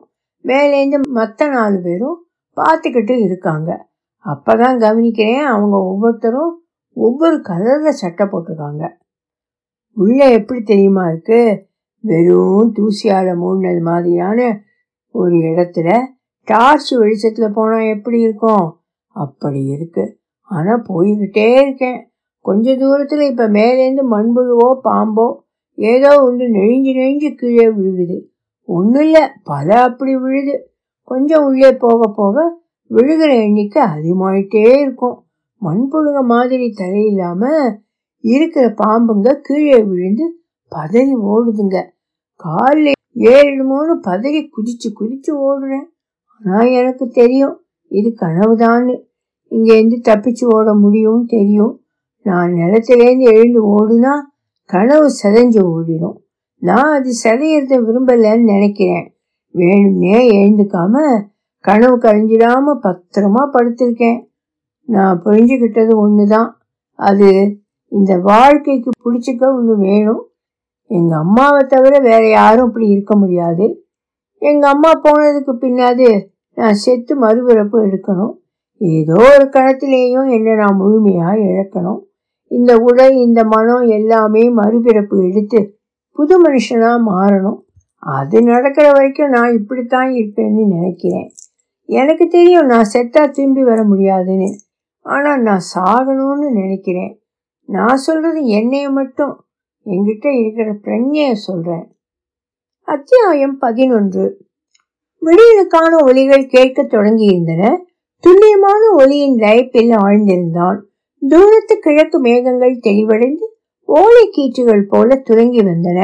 மேலேந்து மற்ற 4 பேரும் பார்த்துக்கிட்டு இருக்காங்க. அப்பதான் கவனிக்கிறேன் அவங்க ஒவ்வொருத்தரும் ஒவ்வொரு கலர்ல சட்டை போட்டிருக்காங்க. உள்ள எப்படி தெரியுமா இருக்கு, வெறும் தூசியால மூடினது மாதிரியான ஒரு இடத்துல டார்ச் வெளிச்சத்துல போனா எப்படி இருக்கும் அப்படி இருக்கு. ஆனா போய்கிட்டே இருக்கேன். கொஞ்ச தூரத்துல இப்ப மேலேந்து மண்புழுவோ பாம்போ ஏதோ ஒன்று நெழிஞ்சு கீழே விழுகுது. ஒன்றும் இல்லை, பல அப்படி விழுது. கொஞ்சம் உள்ளே போக போக விழுகிற எண்ணிக்கை அதிகமாயிட்டே இருக்கும். மண்புழுங்க மாதிரி தரையில்லாம இருக்கிற பாம்புங்க கீழே விழுந்து பதறி ஓடுதுங்க. காலில் ஏறிடுமோன்னு பதறி குதிச்சு ஓடுறேன். ஆனா எனக்கு தெரியும் இது கனவுதான்னு. இங்கேருந்து தப்பிச்சு ஓட முடியும் தெரியும். நான் நிலத்திலேருந்து எழுந்து ஓடுனா கனவு சதைஞ்சு ஓடிடும். நான் அது சதையறத விரும்பலன்னு நினைக்கிறேன். வேணும்னே எழுந்துக்காம கனவு கரைஞ்சிடாம பத்திரமா படுத்திருக்கேன். நான் புரிஞ்சுக்கிட்டது ஒண்ணுதான், அது இந்த வாழ்க்கைக்கு பிடிச்சிக்க ஒன்று வேணும். எங்க அம்மாவை தவிர வேற யாரும் அப்படி இருக்க முடியாது. எங்க அம்மா போனதுக்கு பின்னாது நான் செத்து மறுபிறப்பு எடுக்கணும். ஏதோ ஒரு கணத்திலேயும் என்னை நான் முழுமையா இழக்கணும். இந்த உடல் இந்த மனம் எல்லாமே மறுபிறப்பு எடுத்து புது மனுஷனா மாறணும். அது நடக்கிற வரைக்கும் நான் இப்படித்தான் இருப்பேன்னு நினைக்கிறேன். எனக்கு தெரியும் நான் செத்தா திரும்பி வர முடியாதுன்னு, ஆனா நான் சாகணும்னு நினைக்கிறேன். நான் சொல்றது என்னைய மட்டும், என்கிட்ட இருக்கிற பிரஜைய சொல்றேன். அத்தியாயம் 11. விடியலுக்கான ஒலிகள் கேட்க தொடங்கி இருந்தன. துல்லியமான ஒலியின் லயப்பில் ஆழ்ந்திருந்தான். தூரத்து கிழக்கு மேகங்கள் தெளிவடைந்து ஓலை கீற்றுகள் போல துறங்கி வந்தன.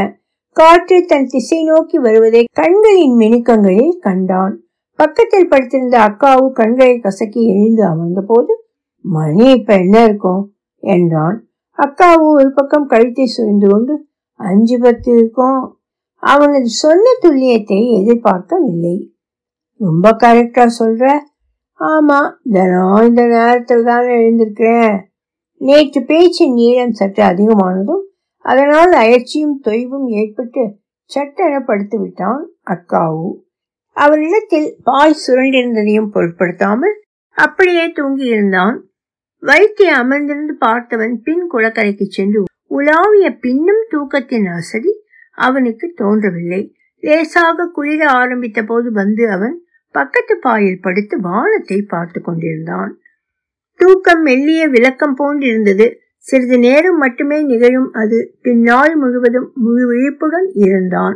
காற்று தன் திசை நோக்கி வருவதை கண்களின் மினுக்கங்களில் கண்டான். பக்கத்தில் படுத்திருந்த அக்காவு கண்களை கசக்கி எழுந்து அமர்ந்த போது, மணி இப்ப என்ன இருக்கும் என்றான். அக்காவு ஒரு பக்கம் கழுத்தை சுரிந்து கொண்டு, 5:10 இருக்கும். அவனது சொன்ன துல்லியத்தை எதிர்பார்க்கவில்லை. ரொம்ப கரெக்டா சொல்ற. ஆமா, தினம் இந்த நேரத்தில் தானே எழுந்திருக்கிறேன். நேற்று பேச்சின் நீளம் சற்று அதிகமானதும் அதனால் அயற்சியும் தொய்வும் ஏற்பட்டு சட்டென படுத்து விட்டான் அக்காவு. அவரிடத்தில் பால் சுரண்டிருந்ததையும் பொருட்படுத்தாமல் அப்படியே தூங்கியிருந்தான். வைத்திய அமர்ந்திருந்து பார்த்தவன் பின் குளக்கரைக்கு சென்று உலாவிய பின்னும் தூக்கத்தின் அசதி அவனுக்கு தோன்றவில்லை. லேசாக குளிர ஆரம்பித்த போது வந்து அவன் பக்கத்து பாயில் படுத்து வானத்தை பார்த்து கொண்டிருந்தான். தூக்கம் மெல்லிய விளக்கம் போன்றிருந்தது. சிறிது நேரம் மட்டுமே நிகழும் அது. பின்னால் முழுவதும் முழு விழிப்புடன் இருந்தான்.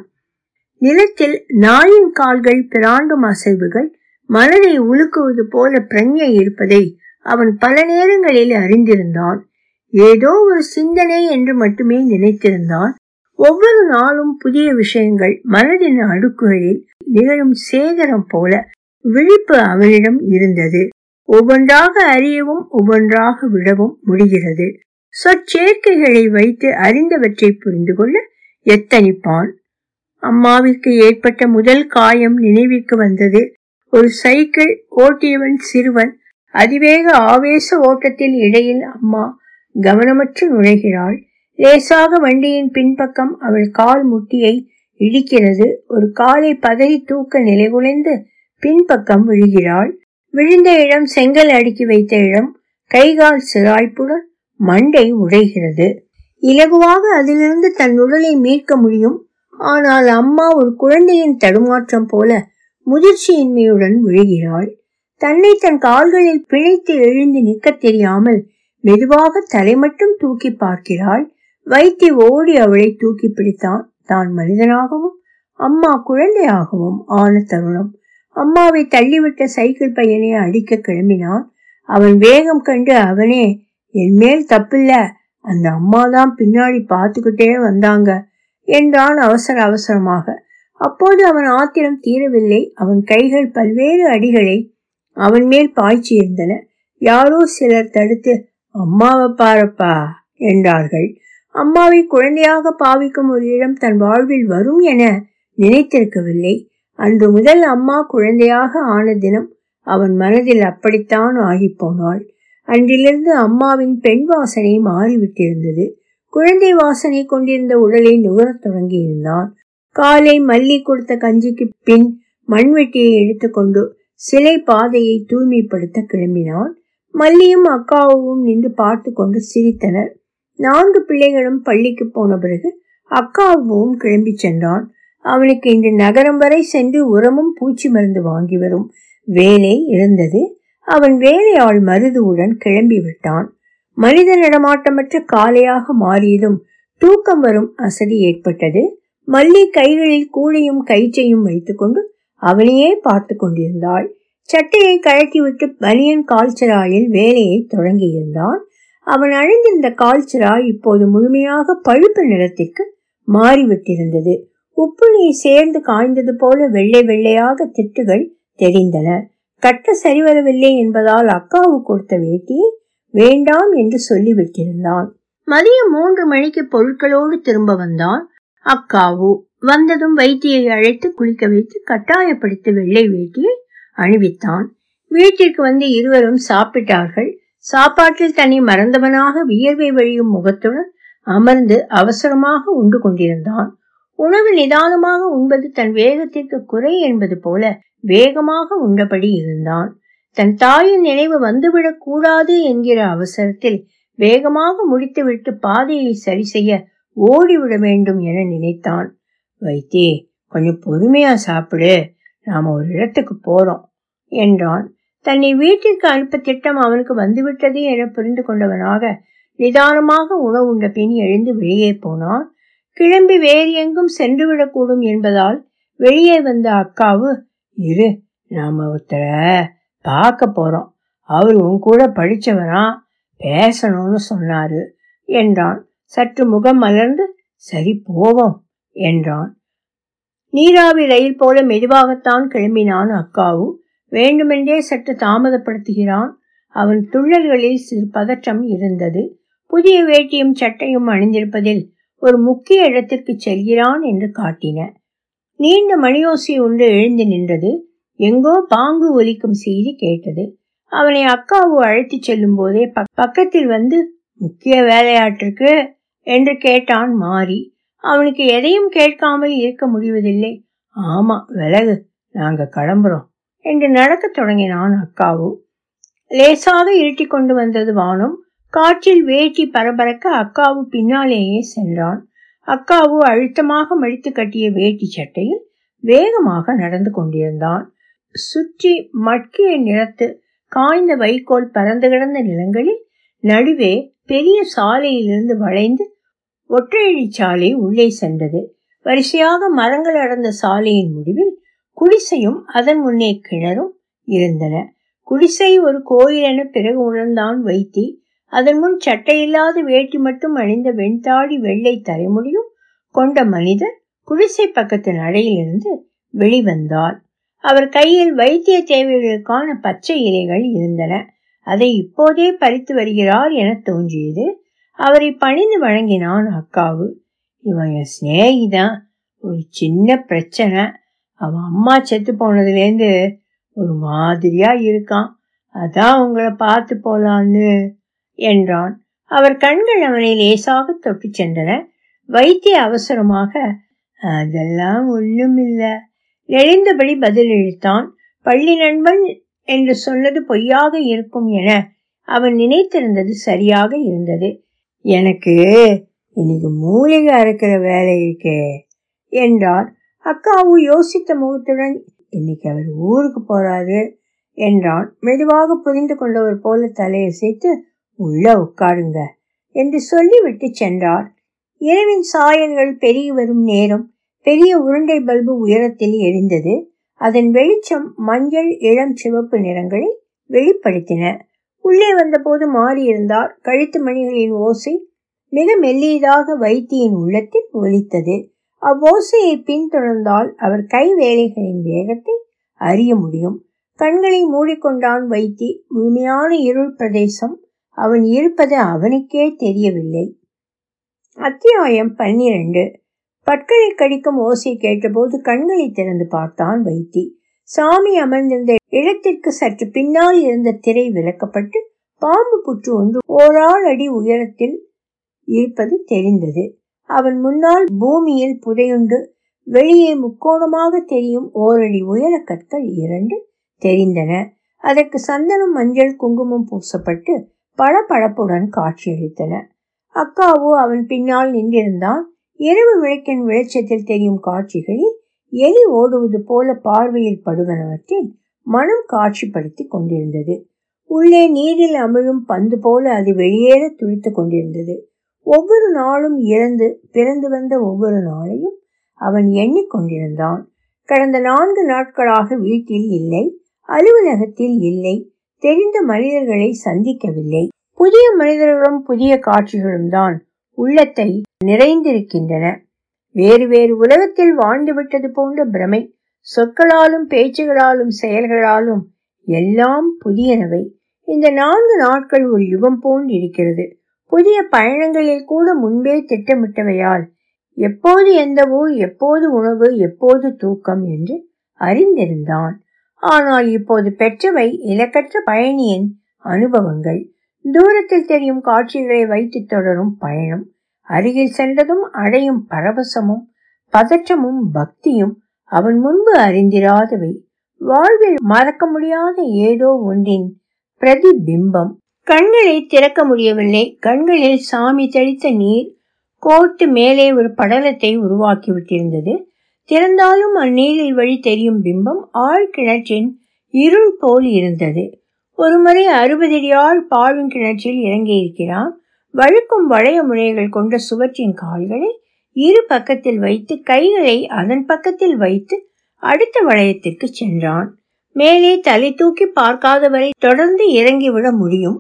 நிலத்தில் நாயின் கால்கள் பிராண்டும் அசைவுகள் மனதை உலுக்குவது போல பிரஞ்ஞை இருப்பதை அவன் பல நேரங்களில் அறிந்திருந்தான். ஏதோ ஒரு சிந்தனை என்று மட்டுமே நினைத்திருந்தான். ஒவ்வொரு நாளும் புதிய விஷயங்கள் மனதின் அடுக்குகளில் நிகழும் சேகரம் போல விழிப்பு அவனிடம் இருந்தது. ஒவ்வொன்றாக அறியவும் ஒவ்வொன்றாக விடவும் முடிகிறது. சொற்சேர்க்கைகளை வைத்து அறிந்தவற்றை புரிந்து கொள்ள எத்தனிப்பான். அம்மாவிற்கு ஏற்பட்ட முதல் காயம் நினைவிற்கு வந்தது. ஒரு சைக்கிள் ஓட்டியவன் சிறுவன் அதிவேக ஆவேச ஓட்டத்தில் இடையில் அம்மா கவனமற்று நுழைகிறாள். லேசாக வண்டியின் பின்பக்கம் அவள் கால் முட்டியை இடிக்கிறது. ஒரு காலை பதறி தூக்க நிலைகுலைந்து பின்பக்கம் விழுகிறாள். விழுந்த இடம் செங்கல் அடுக்கி வைத்த இடம். கைகால் சிராய்ப்புடன் மண்டை உடைகிறது. இலகுவாக அதிலிருந்து தன் உடலை மீட்க முடியும். ஆனால் அம்மா ஒரு குழந்தையின் தடுமாற்றம் போல முதிர்ச்சியின்மையுடன் விழுகிறாள். தன்னை தன் கால்களில் பிழைத்து எழுந்து நிற்க தெரியாமல் மெதுவாக தலை மட்டும் தூக்கி பார்க்கிறாள். வைத்தி ஓடி அவளை தூக்கி பிடித்தான். தான் மனிதனாகவும் அம்மா குழந்தையாகவும் ஆன தருணம். அம்மாவை தள்ளிவிட்ட சைக்கிள் பையனை அடிக்க கிளம்பினான். அவன் வேகம் கண்டு அவனே, என் மேல் தப்பில்ல, அந்த அம்மாதான் பின்னாடி பார்த்துக்கிட்டே வந்தாங்க என்றான் அவசர அவசரமாக. அப்போது அவன் ஆத்திரம் தீரவில்லை. அவன் கைகள் பல்வேறு அடிகளை அவன் மேல் பாய்ச்சி இருந்தன. யாரோ சிலர் தடுத்து, அம்மாவை பாரப்பா என்றார்கள். அம்மாவை குழந்தையாக பாவிக்கும் ஒரு இடம் தன் வாழ்வில் வரும் என நினைத்திருக்கவில்லை. அன்று முதல் அம்மா குழந்தையாக ஆன தினம் அவன் மனதில் அப்படித்தான் ஆகி போனாள். அன்றிலிருந்து அம்மாவின் பெண் வாசனை மாறிவிட்டிருந்தது. குழந்தை வாசனை கொண்டிருந்த உடலை நுகரத் தொடங்கியிருந்தான். காலை மல்லி கொடுத்த கஞ்சிக்கு பின் மண்வெட்டியை எடுத்துக்கொண்டு சிலை பாதையை தூய்மைப்படுத்த கிளம்பினான். மல்லியும் அக்காவும் நின்று பார்த்து கொண்டு சிரித்தனர். 4 பிள்ளைகளும் பள்ளிக்கு போன பிறகு அக்காவும் கிளம்பி சென்றான். அவனுக்கு இன்று நகரம் வரை சென்று உரமும் பூச்சி மருந்து வாங்கி வரும் வேலை இருந்தது. அவன் வேலையாள் மருதுவுடன் கிளம்பி விட்டான். மனித நடமாட்டமற்ற காலையாக மாறியதும் தூக்கம் வரும் அசதி ஏற்பட்டது. மல்லி கைகளில் கூடையும் கயிற்றையும் வைத்துக்கொண்டு அவனையே பார்த்து கொண்டிருந்தாள். சட்டையை கழட்டிவிட்டு பனியன் கால்ச்சராயில் வேலையை தொடங்கியிருந்தான். அவன் அணிந்திருந்த கால்ச்சராய் இப்போது முழுமையாக பழுப்பு நிறத்திற்கு மாறிவிட்டிருந்தது. உப்பு நீர் சேர்ந்து காய்ந்தது போல வெள்ளை வெள்ளையாக திட்டுகள் தெரிந்தன. கட்ட சரிவரவில்லை என்பதால் அக்காவு கொடுத்த வேட்டியை வேண்டாம் என்று சொல்லிவிட்டிருந்தான். மதியம் 3 மணிக்கு பொருட்களோடு திரும்ப வந்தான் அக்காவு. வந்ததும் வைத்தியை அழைத்து குளிக்க வைத்து கட்டாயப்படுத்தி வெள்ளை வேட்டியை அணிவித்தான். வீட்டிற்கு வந்து இருவரும் சாப்பிட்டார்கள். சாப்பாட்டில் தனி மறந்தவனாக வியர்வை வழியும் முகத்துடன் அமர்ந்து அவசரமாக உண்டு கொண்டிருந்தான். உணவு நிதானமாக உண்பது தன் வேகத்திற்கு குறை என்பது போல வேகமாக உண்டபடி இருந்தான். தன் தாயின் நினைவு வந்துவிடக் கூடாது என்கிற அவசரத்தில் வேகமாக முடித்துவிட்டு பாதையை சரி செய்ய ஓடிவிட வேண்டும் என நினைத்தான். வைத்தே, கொஞ்சம் பொறுமையா சாப்பிடு, நாம ஒரு இடத்துக்கு போறோம் என்றான். தன்னை வீட்டிற்கு அனுப்ப திட்டம் அவனுக்கு வந்துவிட்டது என புரிந்து கொண்டவனாக நிதானமாக உணவு உண்ட பின் எழுந்து வெளியே போனான். கிளம்பி வேறு எங்கும் சென்று விடக்கூடும் என்பதால் வெளியே வந்த அக்காவு, இரு, நாம ஒருத்தரை பார்க்க போறோம், அவரு உன் கூட படிச்சவரா, பேசணும்னு சொன்னாரு என்றான். சற்று முகம் மலர்ந்து சரி போவோம் என்றான். நீராவி ரயில் போல மெதுவாகத்தான் கிளம்பினான் அக்காவு. வேண்டுமென்றே சற்று தாமதப்படுத்துகிறான். அவன் துள்ளல்களில் சிறு பதற்றம் இருந்தது. புதிய வேட்டியும் சட்டையும் அணிந்திருப்பதில் ஒரு முக்கிய இடத்திற்கு செல்கிறான் என்று காட்டின. நீண்ட மணியோசி ஒன்று எழுந்து நின்றது. எங்கோ பாங்கு ஒலிக்கும் செய்தி கேட்டது. அவனை அக்காவு அழைத்து செல்லும் போதே பக்கத்தில் வந்து முக்கிய வேலையாட்டிற்கு என்று கேட்டான் மாறி. அவனுக்கு எதையும் கேட்காமல் இருக்க முடிவதில்லை. ஆமா விலகு, நாங்க கிளம்புறோம் என்று நடக்க தொடங்கினான் அக்காவு. லேசாக இருட்டி கொண்டு வந்தது வானம். காற்றில் வேட்டி பரபரக்க அக்காவு பின்னாலேயே சென்றான். அக்காவு அழுத்தமாக மடித்து கட்டிய வேட்டி சட்டையில் வேகமாக நடந்து கொண்டிருந்தான். சுற்றி மட்கிய நிலத்து காய்ந்த வைக்கோல் பறந்து கிடந்த நிலங்களில் நடுவே பெரிய சாலையிலிருந்து வளைந்து ஒற்றையடி சாலை உள்ளே சென்றது. வரிசையாக மரங்கள் அடர்ந்த சாலையின் முடிவில் குடிசையும் அதன் முன்னே கிணறும் இருந்தன. குடிசை ஒரு கோயில் என பிறகு உணர்ந்தான் வைத்தி. அதன் முன் சட்டையில்லாத வேட்டி மட்டும் அணிந்த வெண்தாடி வெள்ளை தலைமுடியும் கொண்ட மனிதர் குடிசை பக்கத்தின் அறையிலிருந்து வெளிவந்தார். அவர் கையில் வைத்திய தேவைகளுக்கான பச்சை இலைகள் இருந்தன. அதை இப்போதே பறித்து வருகிறார் என தோன்றியது. அவரை பணிந்து வணங்கினான் அக்காவு. இவன் என் சிநேகிதான், ஒரு சின்ன பிரச்சனை, அவன் அம்மா செத்து போனதுலேருந்து ஒரு மாதிரியா இருக்கான், அதான் உங்களை பார்த்து போலான்னு என்றான். அவர் கண்கள் அவனை லேசாக தொட்டு சென்றன. வைத்திய அவசரமாக அதெல்லாம் ஒண்ணுமில்லை நெளிந்தபடி பதிலளித்தான். பள்ளி நண்பன் என்று சொன்னது பொய்யாக இருக்கும் என அவன் நினைத்திருந்தது சரியாக இருந்தது. எனக்கு இன்னைக்கு மூலிகை அறுக்கிற வேலை இருக்கே என்றார். அக்காவு யோசித்த முகத்துடன் இன்னைக்கு அவர் ஊருக்கு போறாரு என்றான். மெதுவாக புரிந்து கொண்டவர் போல தலையை சேர்த்து உள்ள உட்காருங்க என்று சொல்லிவிட்டு சென்றார். இரவின் சாயல்கள் பெருகி வரும் நேரம். பெரிய உருண்டை பல்பு உயரத்தில் எரிந்தது. அதன் வெளிச்சம் மஞ்சள் இளம் சிவப்பு நிறங்களை வெளிப்படுத்தின. உள்ளே வந்தபோது மாறியிருந்தார். கழுத்து மணிகளின் ஓசை மிக மெல்லியதாக வைத்தியின் உள்ளத்தில் ஒலித்தது. அவ்வோசையை பின்தொடர்ந்தால் அவர் கை வேலைகளின் வேகத்தை அறிய முடியும். கண்களை மூடிக்கொண்டான் வைத்தி. முழுமையான இருள் பிரதேசம். அவன் இருப்பது அவனுக்கே தெரியவில்லை. அத்தியாயம் 12. பற்களை கடிக்கும் ஓசை கேட்டபோது கண்களை திறந்து பார்த்தான் வைத்தி. சாமி அமர்ந்திருந்த இடத்திற்கு சற்று பின்னால் இருந்த திரை விலக்கப்பட்டு பாம்பு புற்று ஒன்று 1 அடி உயரத்தில் இருப்பது தெரிந்தது. அவன் முன்னால் பூமியில் புதையுண்டு வெளியே முக்கோணமாக தெரியும் 1 அடி உயர கற்கள் 2 தெரிந்தன. அதற்கு சந்தனம் மஞ்சள் குங்குமம் பூசப்பட்டு படபடப்புடன் காட்சியளித்தன. அக்காவோ அவன் பின்னால் நின்றிருந்தான். இரவு விளக்கின் வெளிச்சத்தில் தெரியும் காட்சிகளில் எலி ஓடுவது போல பார்வையில் படுவனவற்றில் மனம் காட்சிப்படுத்தி கொண்டிருந்தது. உள்ளே நீரில் அமிழும் பந்து போல அது வெளியேற துளித்து கொண்டிருந்தது. ஒவ்வொரு நாளும் இறந்து பிறந்து வந்த ஒவ்வொரு நாளையும் அவன் எண்ணிக்கொண்டிருந்தான். கடந்த 4 நாட்களாக வீட்டில் இல்லை, அலுவலகத்தில் இல்லை, தெரிந்த மனிதர்களை சந்திக்கவில்லை. புதிய மனிதர்களும் புதிய காட்சிகளும் தான் உள்ளத்தை நிறைந்திருக்கின்றன. வேறு வேறு உலகத்தில் வாழ்ந்துவிட்டது போன்ற பிரமை. சொற்களாலும் பேச்சுகளாலும் செயல்களாலும் எல்லாம் புதியனவை. இந்த 4 நாட்கள் ஒரு யுகம் போன்று இருக்கிறது. புதிய பயணங்களில் கூட முன்பே திட்டமிட்டவையால் எப்போது எந்த ஊர், எப்போது உணவு, எப்போது தூக்கம் என்று அறிந்திருந்தான். ஆனால் இப்போது பெற்றவை இலக்கற்ற பயணியின் அனுபவங்கள். தூரத்தில் தெரியும் காட்சிகளை வைத்து தொடரும் பயணம், அருகில் சென்றதும் அடையும் பரவசமும் பதற்றமும் பக்தியும் அவன் முன்பு அறிந்திராதவை. வாழ்வில் மறக்க முடியாத ஏதோ ஒன்றின் பிரதிபிம்பம். கண்களை திறக்க முடியவில்லை. கண்களில் சாமி தெளித்த நீர் கோர்த்து மேலே ஒரு படலத்தை உருவாக்கிவிட்டிருந்தது. திறந்தாலும் அந்நீரில் வழி தெரியும் பிம்பம் ஆழ்கிணற்றின் இருள் போல் இருந்தது. ஒருமுறை 60 அடி ஆள் பாழும் கிணற்றில் இறங்கியிருக்கிறான். வழுக்கும் வளைய முனைகள் கொண்ட சுவற்றின் கால்களை இரு பக்கத்தில் வைத்து கைகளை அதன் பக்கத்தில் வைத்து அடுத்த வளையத்திற்கு சென்றான். மேலே தலை தூக்கி பார்க்காதவரை தொடர்ந்து இறங்கிவிட முடியும்.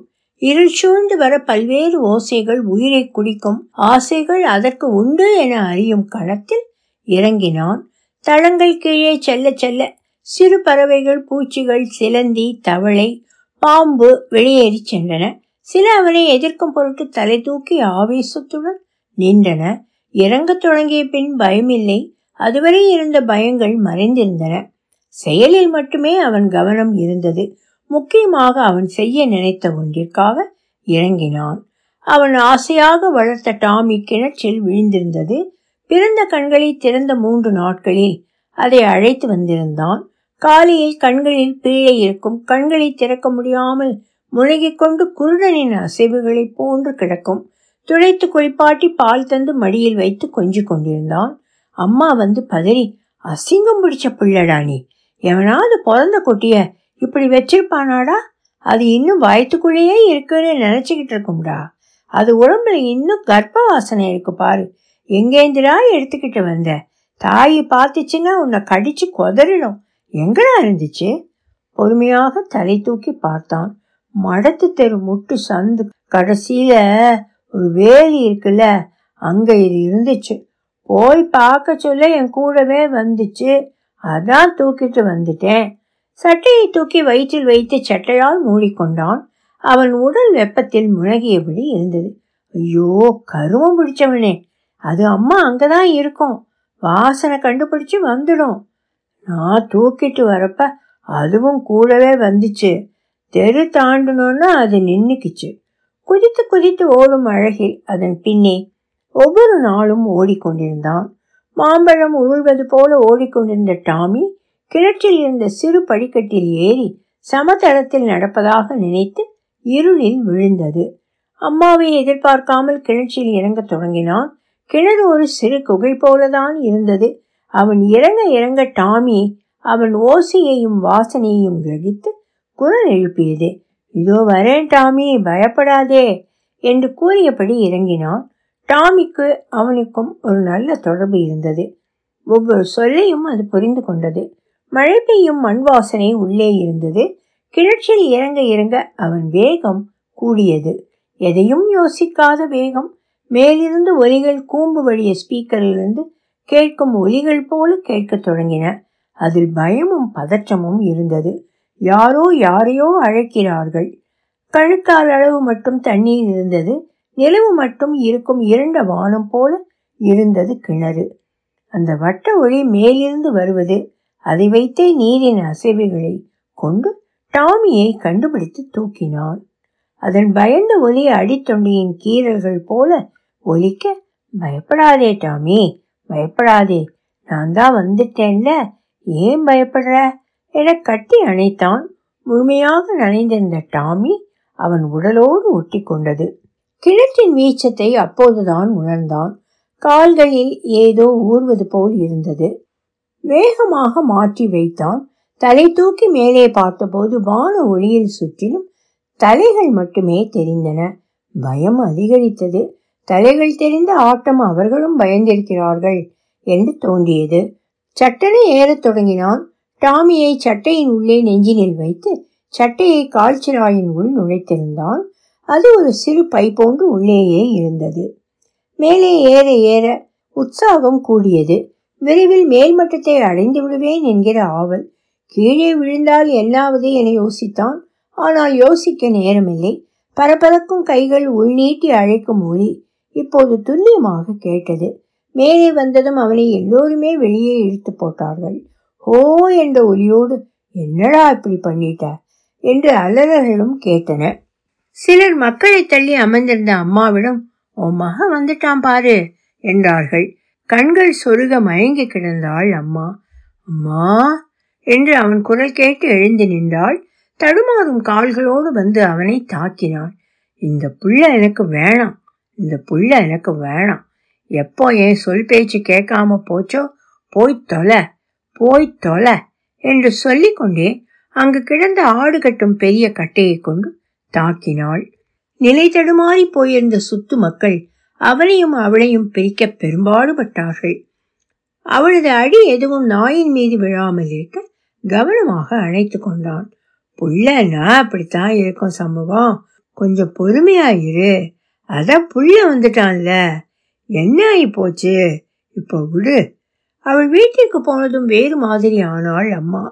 இருள் சூழ்ந்து வர பல்வேறு ஓசைகள், உயிரை குடிக்கும் ஆசைகள் அதற்கு உண்டு என அறியும் களத்தில் இறங்கினான். தளங்கள் கீழே செல்ல செல்ல சிறு பறவைகள், பூச்சிகள், சிலந்தி, தவளை, பாம்பு வெளியேறி சென்றன. சில அவனை எதிர்க்கும் பொருட்டு தலை தூக்கி ஆவேசத்துடன் நின்றன. இறங்க தொடங்கிய பின் பயமில்லை. அதுவரை இருந்த பயங்கள் மறைந்திருந்தன. செயலில் மட்டுமே அவன் கவனம் இருந்தது. முக்கியமாக அவன் செய்ய நினைத்த ஒன்றிற்காக இறங்கினான். அவன் ஆசையாக வளர்த்த டாமி கிணற்றில் விழுந்திருந்தது. பிறந்த கண்களை திறந்த 3 நாட்களில் அதை அழைத்து வந்திருந்தான். காலையில் கண்களில் பிழை இருக்கும். கண்களை திறக்க முடியாமல் முழுகிக் கொண்டு குருடனின் அசைவுகளை போன்று கிடக்கும். துடைத்து குளிப்பாட்டி பால் தந்து மடியில் வைத்து கொஞ்சி கொண்டிருந்தான். அம்மா வந்து பதறி, அசிங்கம் பிடிச்ச பிள்ளடானி, எவனாவது பிறந்த குட்டிய இப்படி வச்சிருப்பானாடா, அது இன்னும் வயிற்றுக்குள்ளேயே இருக்குன்னு நினைச்சுக்கிட்டு இருக்கும்டா, அது உடம்புல இன்னும் கர்ப்ப வாசனை இருக்கு பாரு, எங்கேந்திரா எடுத்துக்கிட்டு வந்த, தாயி பார்த்துச்சுன்னா உன்னை கடிச்சு கொதறிடும், எங்கடா இருந்துச்சு? பொறுமையாக தலை தூக்கி பார்த்தான். மடத்து தெரு முட்டு சந்து கடைசியில ஒரு வேலி இருக்குல்ல, அங்க இது இருந்துச்சு. போய் பார்க்க சொல்ல என் கூடவே வந்துச்சு, அதான் தூக்கிட்டு வந்துட்டேன். சட்டையை தூக்கி வயிற்றில் வைத்து சட்டையால் மூடிக்கொண்டான். அவன் உடல் வெப்பத்தில் முழகியபடி இருந்தது. ஐயோ கருமம் பிடிச்சவனே, அது அம்மா அங்கதான் இருக்கும், வாசனை கண்டுபிடிச்சு வந்துடும். நான் தூக்கிட்டு வரப்ப அதுவும் கூடவே வந்துச்சு. தெரு தாண்டணும்னா அது நின்னுக்குச்சு. குதித்து குதித்து ஓடும் அழகில் அதன் பின்னே ஒவ்வொரு நாளும் ஓடிக்கொண்டிருந்தான். மாம்பழம் உருள்வது போல ஓடிக்கொண்டிருந்த டாமி கிணற்றில் இருந்த சிறு படிக்கட்டில் ஏறி சமதளத்தில் நடப்பதாக நினைத்து இருளில் விழுந்தது. அம்மாவை எதிர்பார்க்காமல் கிணற்றில் இறங்க தொடங்கினான். கிணறு ஒரு சிறு குகை போலதான் இருந்தது. அவன் இறங்க இறங்க டாமி அவன் ஓசையையும் வாசனையையும் கிரகித்து குரல் எழுப்பியது. இதோ வரேன் டாமி, பயப்படாதே என்று கூறியபடி இறங்கினான். டாமிக்கு அவனுக்கும் ஒரு நல்ல தொடர்பு இருந்தது. ஒவ்வொரு சொல்லையும் அது புரிந்து கொண்டது. மழை பெய்யும் மண் வாசனை உள்ளே இருந்தது. கிணற்றில் இறங்க இறங்க அவன் வேகம் கூடியது. எதையும் யோசிக்காத வேகம். மேலிருந்து ஒலிகள் கூம்பு வழிய ஸ்பீக்கரிலிருந்து கேட்கும் ஒலிகள் போல கேட்க தொடங்கின. அதில் பயமும் பதற்றமும் இருந்தது. யாரோ யாரையோ அழைக்கிறார்கள். கணுக்கால் அளவு மட்டும் தண்ணீர் இருந்தது. நிலவு மட்டும் இருக்கும் இரண்ட வானம் போல இருந்தது கிணறு. அந்த வட்ட ஒளி மேலிருந்து வருவது, அதை வைத்தே நீரின் அசைவுகளை கொண்டு டாமியை கண்டுபிடித்து தூக்கினான். அதன் பயந்த ஒலி அடித்தொண்டையின் கீறல்கள் போல ஒலிக்க, பயப்படாதே டாமி, பயப்படாதே, நான் தான் வந்துட்டேன்ல, ஏன் பயப்படுற என கட்டி அணைத்தான். முழுமையாக நனைந்திருந்த டாமி அவன் உடலோடு ஒட்டி கொண்டது. கிணற்றின் வீச்சத்தை அப்போதுதான் உணர்ந்தான். கால்களில் ஏதோ ஊர்வது போல் இருந்தது. வேகமாக மாற்றி வைத்தான். தலை தூக்கி மேலே பார்த்தபோது வான ஒளியில் சுற்றிலும் தலைகள் மட்டுமே தெரிந்தன. பயம் அதிகரித்தது. தலைகள் தெரிந்த ஆட்டம், அவர்களும் பயந்திருக்கிறார்கள் என்று தோன்றியது. சட்டனை ஏறத் தொடங்கினான். டாமியை சட்டையின் உள்ளே நெஞ்சினில் வைத்து சட்டையை கால்சிராயின் உள் நுழைத்திருந்தான். அது ஒரு சிறு பை போன்று உள்ளேயே இருந்தது. மேலே ஏற ஏற உற்சாகம் கூடியது. விரைவில் மேல்மட்டத்தை அடைந்து விடுவேன் என்கிற ஆவல். கீழே விழுந்தால் என்னாவது என யோசித்தான். ஆனால் யோசிக்க நேரமில்லை. பரபரக்கும் கைகள் உள்நீட்டி அழைக்கும் ஒலி இப்போது துல்லியமாக கேட்டது. மேலே வந்ததும் அவனை எல்லோருமே வெளியே இழுத்து போட்டார்கள். ஹோ என்ற ஒலியோடு என்னடா இப்படி பண்ணிட்ட என்று அலறல்களும் கேட்டன. சிலர் மக்களை தள்ளி அமர்ந்திருந்த அம்மாவிடம் உன் மகன் வந்துட்டான் பாரு என்றார்கள். கண்கள் சொருக மயங்கி கிடந்தாள் அம்மா. அம்மா என்று அவன் குரல் கேட்டு எழுந்து நின்றாள். தடுமாறும் கால்களோடு வந்து அவனை தாக்கினாள். இந்த புள்ள எனக்கு வேணாம், இந்த புள்ள எனக்கு வேணாம், எப்போ என் சொல் பேச்சு கேட்காம போச்சோ, போய் தொலை போய் தொலை என்று சொல்லிக்கொண்டே அங்கு கிடந்த ஆடு கட்டும் பெரிய கட்டையை கொண்டு தாக்கினாள். நிலை தடுமாறி போயிருந்த சுத்து மக்கள் அவனையும் அவளையும் பிரிக்க பெரும்பாடுபட்டார்கள். அவளது அடி எதுவும் நாயின் மீது விழாமல் இருக்க கவனமாக அணைத்து கொண்டான். புள்ளன்னா அப்படித்தான் இருக்கும் சமூகம், கொஞ்சம் பொறுமையா இரு, அதான் புள்ள வந்துட்டான்ல, என்ன ஆகி போச்சு இப்போ விடு. அவள் வீட்டிற்கு போனதும் வேறு மாதிரி ஆனாள் அம்மா.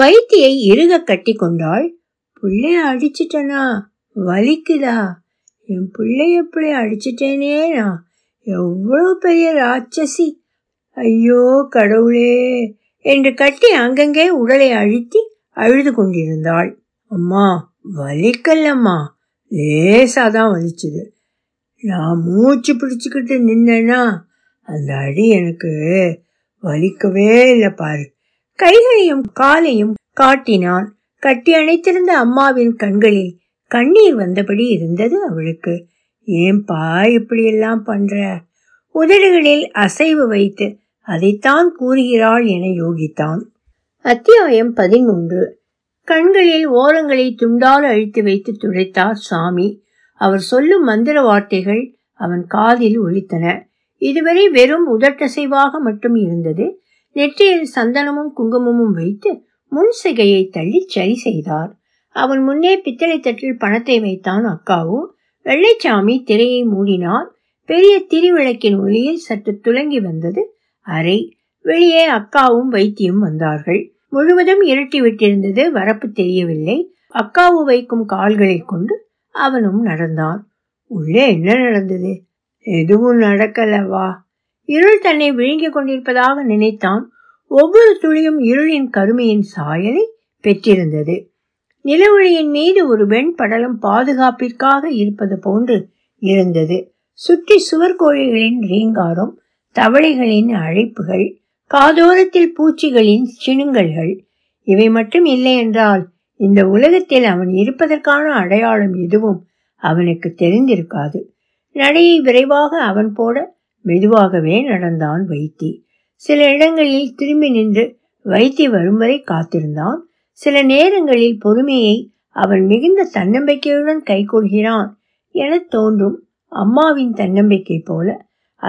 வைத்தியை இறுக கட்டி கொண்டாள். புள்ளைய அடிச்சுட்டனா வலிக்குதா, என் பிள்ளைய எப்படி அடிச்சுட்டேனே, நான் எவ்வளோ பெரிய ராட்சசி, ஐயோ கடவுளே என்று கட்டி அங்கங்கே உடலை அழுத்தி அழுது கொண்டிருந்தாள். அம்மா வலிக்கல்லம்மா, லேசாதான் வலிச்சுது, நான் மூச்சு பிடிச்சுக்கிட்டு நின்னா அந்த அடி எனக்கு வலிக்கவே இல்லை பாரு. கைகளையும் காலையும் காட்டினான். கட்டி அணைத்திருந்த அம்மாவின் கண்களில் கண்ணீர் வந்தபடி இருந்தது அவளுக்கு. ஏன்பா இப்படியெல்லாம் பண்ற, உதடுகளில் அசைவு வைத்து அதைத்தான் கூறுகிறாள் என யோகித்தான். அத்தியாயம் 13. கண்களில் ஓரங்களை துண்டால் அழித்து வைத்து துடைத்தார் சாமி. அவர் சொல்லும் மந்திர வார்த்தைகள் அவன் காதில் ஒலித்தன. இதுவரை வெறும் உதட்டசைவாக மட்டும் இருந்தது. நெற்றியில் சந்தனமும் குங்குமமும் வைத்து முன் சிகையை தள்ளி சரி செய்தார். அவன் முன்னே பித்தளை தட்டில் பணத்தை வைத்தான் அக்காவு. வெள்ளைச்சாமி திரையை மூடினார். பெரிய திரிவிளக்கின் ஒளியில் சற்று துலங்கி வந்தது அறை. வெளியே அக்காவும் வைத்தியும் வந்தார்கள். முழுவதும் இருட்டி விட்டிருந்தது, வரப்பு தெரியவில்லை. அக்காவு வைக்கும் கால்களை கொண்டு அவனும் நடந்தான். உள்ளே என்ன நடந்தது? எதுவும் நடக்கலவா. இருள் தன்னை விழுங்கிக் கொண்டிருப்பதாக நினைத்தான். ஒவ்வொரு துளியும் இருளின் கருமையின் சாயலை பெற்றிருந்தது. நிலவொளியின் மீது ஒரு வெண் படலம் பாதுகாப்பிற்காக இருப்பது போன்று இருந்தது. சுற்றி சுவர்கோழிகளின் ரீங்காரம், தவளைகளின் அழைப்புகள், காதோரத்தில் பூச்சிகளின் சிணுங்கல்கள். இவை மட்டும் இல்லை என்றால் இந்த உலகத்தில் அவன் இருப்பதற்கான அடையாளம் எதுவும் அவனுக்கு தெரிந்திருக்காது. நடையை விரைவாக அவன் போட மெதுவாகவே நடந்தான் வைத்தி. சில இடங்களில் திரும்பி நின்று வைத்தி வரும் வரை காத்திருந்தான். சில நேரங்களில் பொறுமையை அவன் மிகுந்த தன்னம்பிக்கையுடன் கைகொள்கிறான் என தோன்றும். அம்மாவின் தன்னம்பிக்கை போல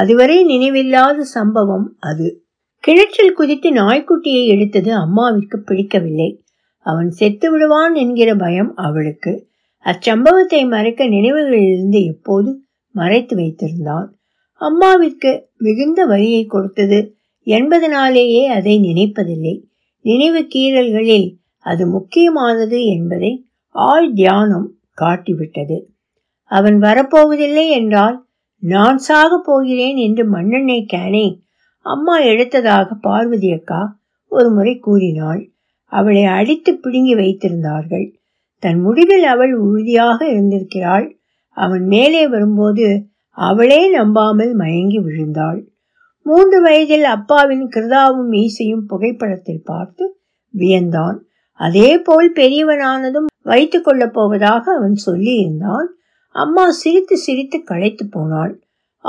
அதுவரை நினைவில்லாத சம்பவம் அது. கிணற்றில் குதித்து நாய்க்குட்டியை எடுத்தது அம்மாவிற்கு பிடிக்கவில்லை. அவன் செத்து விடுவான் என்கிற பயம் அவளுக்கு. அச்சம்பவத்தை மறைக்க நினைவுகளிலிருந்து எப்போது மறைத்து வைத்திருந்தான். அம்மாவிற்கு மிகுந்த வலியை கொடுத்தது என்பதனாலேயே அதை நினைப்பதில்லை. நினைவு கீறல்களில் அது முக்கியமானது என்பதை ஆள் தியானம் காட்டிவிட்டது. அவன் வரப்போவதில்லை என்றால் நான் சாக போகிறேன் என்று மண்ணெண்ணெய் கேனை அம்மா எடுத்ததாக பார்வதி அக்கா ஒரு முறை கூறினாள். அவளை அடித்து பிடுங்கி வைத்திருந்தார்கள். தன் முடிவில் அவள் உறுதியாக இருந்திருக்கிறாள். அவன் மேலே வரும்போது அவளே நம்பாமல் மயங்கி விழுந்தாள். 3 வயதில் அப்பாவின் கிருதாவும் மீசையும் புகைப்படத்தில் பார்த்து வியந்தான். அதே போல் பெரியவனானதும் வைத்துக் கொள்ளப் போவதாக அவன் சொல்லி இருந்தான். அம்மா சிரித்து சிரித்து களைத்து போனாள்.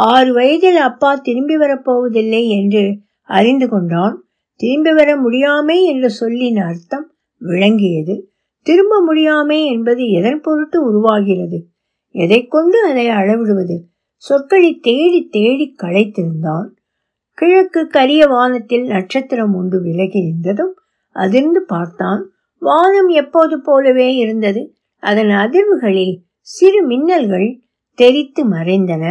6 வயதில் அப்பா திரும்பி வரப்போவதில்லை என்று அறிந்து கொண்டான். திரும்பி வர முடியாமை என்று சொல்லின் அர்த்தம் விளங்கியது. திரும்ப முடியாமை என்பது எதன் பொருட்டு உருவாகிறது, எதை கொண்டு அதை அளவிடுவது? சொற்களை தேடி தேடி களைத்திருந்தான். கிழக்கு கரிய வானத்தில் நட்சத்திரம் ஒன்று விலகி நின்றதும் அதிர்ந்து பார்த்தான். வானம் எப்போது போலவே இருந்தது. அதன் அதிர்வுகளில் சிறு மின்னல்கள் தெரித்து மறைந்தன.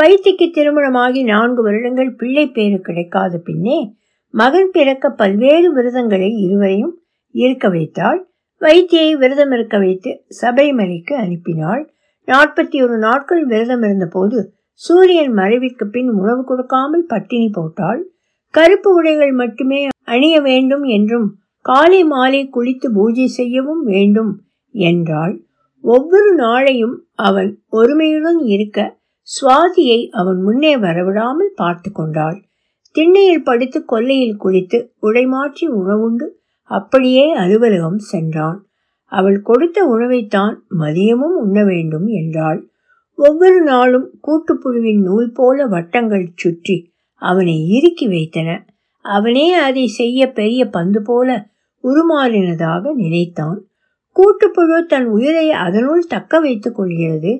வைத்திக்கு திருமணமாகி 4 வருடங்கள் பிள்ளை பேறு கிடைக்காத பின்னே மகன் பிறக்க பல்வேறு விரதங்களை இருவரையும் இருக்க வைத்தாள் வைத்தியை விரதம் இருக்க வைத்து சபரிமலைக்கு அனுப்பினாள். 41 நாட்கள் விரதம் இருந்த போது சூரியன் மறைவிற்கு பின் உணவு கொடுக்காமல் பட்டினி போட்டாள். கருப்பு உடைகள் மட்டுமே அணிய வேண்டும் என்றும் காலை மாலை குளித்து பூஜை செய்யவும் வேண்டும் என்றாள். ஒவ்வொரு நாளையும் அவன் ஒருமையுடன் இருக்க சுவாதியை அவன் முன்னே வரவிடாமல் பார்த்து கொண்டாள். திண்ணையில் படுத்து கொல்லையில் குளித்து உடைமாற்றி உணவுண்டு அப்படியே அலுவலகம் சென்றான். அவள் கொடுத்த உணவைத்தான் மதியமும் உண்ண வேண்டும் என்றாள். ஒவ்வொரு நாளும் கூட்டுப்புழுவின் நூல் போல வட்டங்கள் சுற்றி அவனை இறுக்கி வைத்தன. அவனே அதை செய்ய பெரிய பந்து போல உருமாறினதாக நினைத்தான். கூட்டுப்புழு தன் உயிரை அதனுள் தக்க வைத்துக் கொள்கிறது.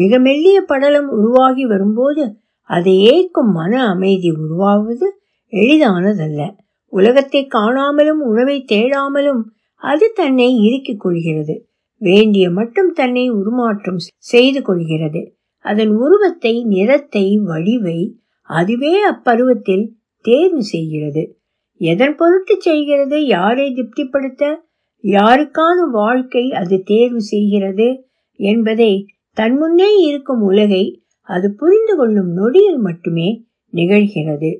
மிக மெல்லிய படலம் உருவாகி வரும்போது அதை ஏற்கும் மன அமைதி உருவாவது எளிதானதல்ல. உலகத்தை காணாமலும் உணவை தேடாமலும் அது தன்னை இறுக்கிக் கொள்கிறது. வேண்டிய மட்டும் தன்னை உருமாற்றம் செய்து கொள்கிறது. அதன் உருவத்தை, நிறத்தை, வடிவை அதுவே அப்பருவத்தில் தேர்வு செய்கிறது. எதன் பொருட்டு செய்கிறது, யாரை திருப்திப்படுத்த, யாருக்கான வாழ்க்கை அது தேர்வு செய்கிறது என்பதை தன்முன்னே இருக்கும் உலகை அது புரிந்து கொள்ளும் நொடியில் மட்டுமே நிகழ்கிறது.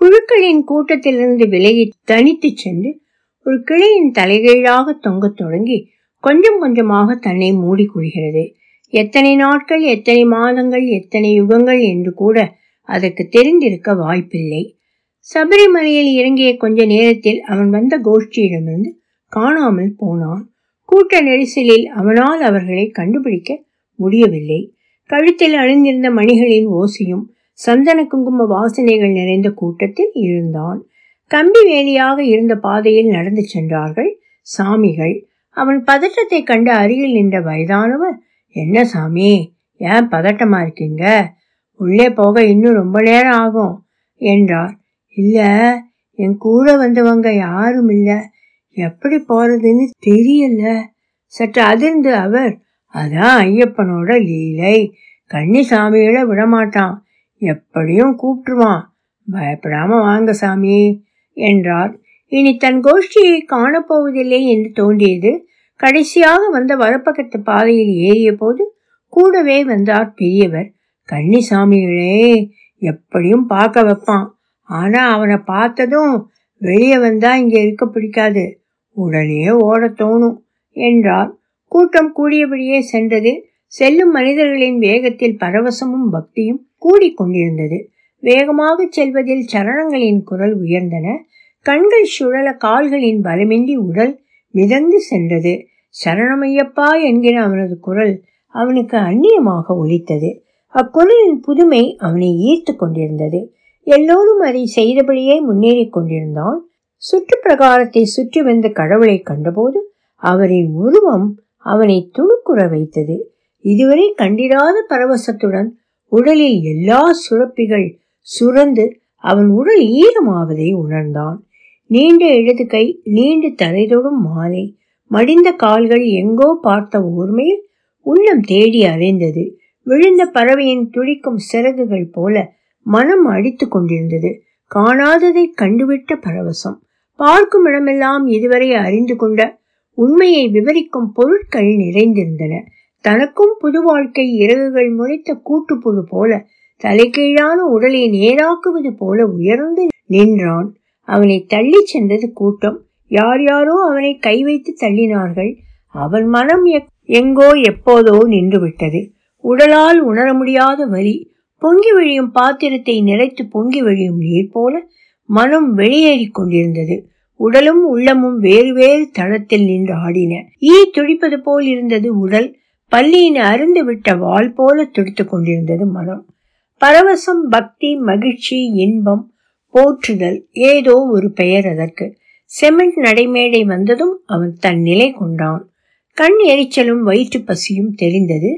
புழுக்களின் கூட்டத்திலிருந்து விலகி தனித்து சென்று ஒரு கிளையின் தலைகீழாக தொங்க தொடங்கி கொஞ்சம் கொஞ்சமாக தன்னை மூடிக்கொள்கிறது. எத்தனை நாட்கள், எத்தனை மாதங்கள், எத்தனை யுகங்கள் என்று கூட அதற்கு தெரிந்திருக்க வாய்ப்பில்லை. சபரிமலையில் இறங்கிய கொஞ்ச நேரத்தில் அவன் வந்த கோஷ்டியிடமிருந்து காணாமல் போனான். கூட்ட நெரிசலில் அவனால் அவர்களை கண்டுபிடிக்க முடியவில்லை. கழுத்தில் அணிந்திருந்த மணிகளின் ஓசையும் சந்தன குங்கும வாசனைகள் நிறைந்த கூட்டத்தில் இருந்தான். கம்பி வேலியாக இருந்த பாதையில் நடந்து சென்றார்கள் சாமிகள். அவன் பதற்றத்தை கண்டு அருகில் நின்ற வயதானவர், என்ன சாமி, ஏன் பதட்டமா இருக்கீங்க? உள்ளே போக இன்னும் ரொம்ப நேரம் ஆகும் என்றார். இல்ல, என் கூட வந்தவங்க யாரும் இல்ல, எப்படி போறதுன்னு தெரியல சற்று அதிர்ந்து அவர், அதான் ஐயப்பனோட லீலை, கன்னிசாமியோட விடமாட்டான், எப்படியும் கூப்பிட்டுருவான், பயப்படாம வாங்க சாமி என்றார். இனி தன் கோஷ்டியை காணப்போவதில்லை என்று தோன்றியது. கடைசியாக வந்த வரப்பக்கத்து பாதையில் ஏறிய போது கூடவே வந்தார் பெரியவர். கன்னிசாமிகளே எப்படியும் பார்க்க வைப்பான், ஆனா அவனை பார்த்ததும் வெளியே வந்தா இங்க இருக்க பிடிக்காது, உடனே ஓட தோணும் என்றார். கூட்டம் கூடியபடியே சென்றது. செல்லும் மனிதர்களின் வேகத்தில் பரவசமும் பக்தியும் கூடிக்கொண்டிருந்தது. வேகமாக செல்வதில் சரணங்களின் குரல் உயர்ந்தன. கண்கள் சுழல கால்களின் பலமின்றி உடல் மிதந்து சென்றது. சரணமையப்பா என்கிற அவனது குரல் அவனுக்கு அந்நியமாக ஒலித்தது. அக்குரலின் புதுமை அவனை ஈர்த்து கொண்டிருந்தது. எல்லோரும் அதை செய்தபடியே முன்னேறி கொண்டிருந்தான். சுற்று பிரகாரத்தை சுற்றி வந்த கடவுளை கண்டபோது அவரின் உருவம் அவனை துணுக்குற வைத்தது. இதுவரை கண்டிராத பரவசத்துடன் உடலில் எல்லா சுரப்பிகள் சுரந்து அவன் உடல் ஈரமாவதை உணர்ந்தான். நீண்ட இடது கை, நீண்டு தரைதொடும் மாலை, மடிந்த கால்கள் எங்கோ பார்த்த ஓர்மையில் உள்ளம் தேடி அலைந்தது. விழுந்த பறவையின் துடிக்கும் சிறகுகள் போல மனம் அடித்து கொண்டிருந்தது. காணாததை கண்டுவிட்ட பரவசம். பார்க்கும் இடமெல்லாம் இதுவரை அறிந்து கொண்ட உண்மையை விவரிக்கும் பொருட்கள் நிறைந்திருந்தன. தனக்கும் புது வாழ்க்கை இறகுகள் முளைத்த கூட்டுப்புழு போல தலைகீழான உடலை நேராக்குவது போல உயர்ந்து நின்றான். அவனை தள்ளி சென்றது கூட்டம். யார் யாரோ அவனை கை வைத்து தள்ளினார்கள். அவன் மனம் எங்கோ எப்போதோ நின்று விட்டது. உடலால் உணர முடியாத வலி. பொங்கி வழியும் பாத்திரத்தை நிறைத்து பொங்கி வழியும் நீர் போல மனம் வெளியேறி கொண்டிருந்தது. உடலும் உள்ளமும் வேறு வேறு தளத்தில் நின்று ஆடின. ஈ துடிப்பது போல் இருந்தது உடல். பல்லியின் அருந்து விட்ட வால் போல துடித்து கொண்டிருந்தது மனம். பரவசம், பக்தி, மகிழ்ச்சி, இன்பம், போற்றுதல், ஏதோ ஒரு பெயர் அதற்கு. செமெண்ட் நடைமேடை வந்ததும் அவன் தன் நிலை கொண்டான். கண் எரிச்சலும் வயிற்று பசியும் தெரிந்தது.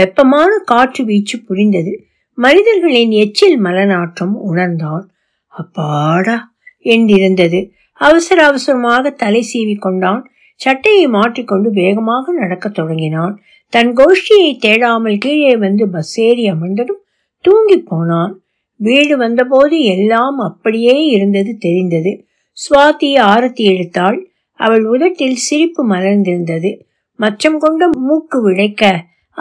வெப்பமான காற்று வீச்சு புரிந்தது. மனிதர்களின் எச்சில் மலநாற்றம் உணர்ந்தான். அப்பாடா என்றிருந்தது. அவசர அவசரமாக தலை சீவி கொண்டான். சட்டையை மாற்றிக்கொண்டு வேகமாக நடக்க தொடங்கினான். தன் கோஷ்டியை தேடாமல் கீழே வந்து பஸ் ஏறி அமர்ந்ததும் தூங்கி போனான். வீடு வந்தபோது எல்லாம் அப்படியே இருந்தது தெரிந்தது. சுவாதி ஆரத்தி எடுத்தாள். அவள் உதட்டில் சிரிப்பு மலர்ந்திருந்தது. மச்சம் கொண்ட மூக்கு விளைக்க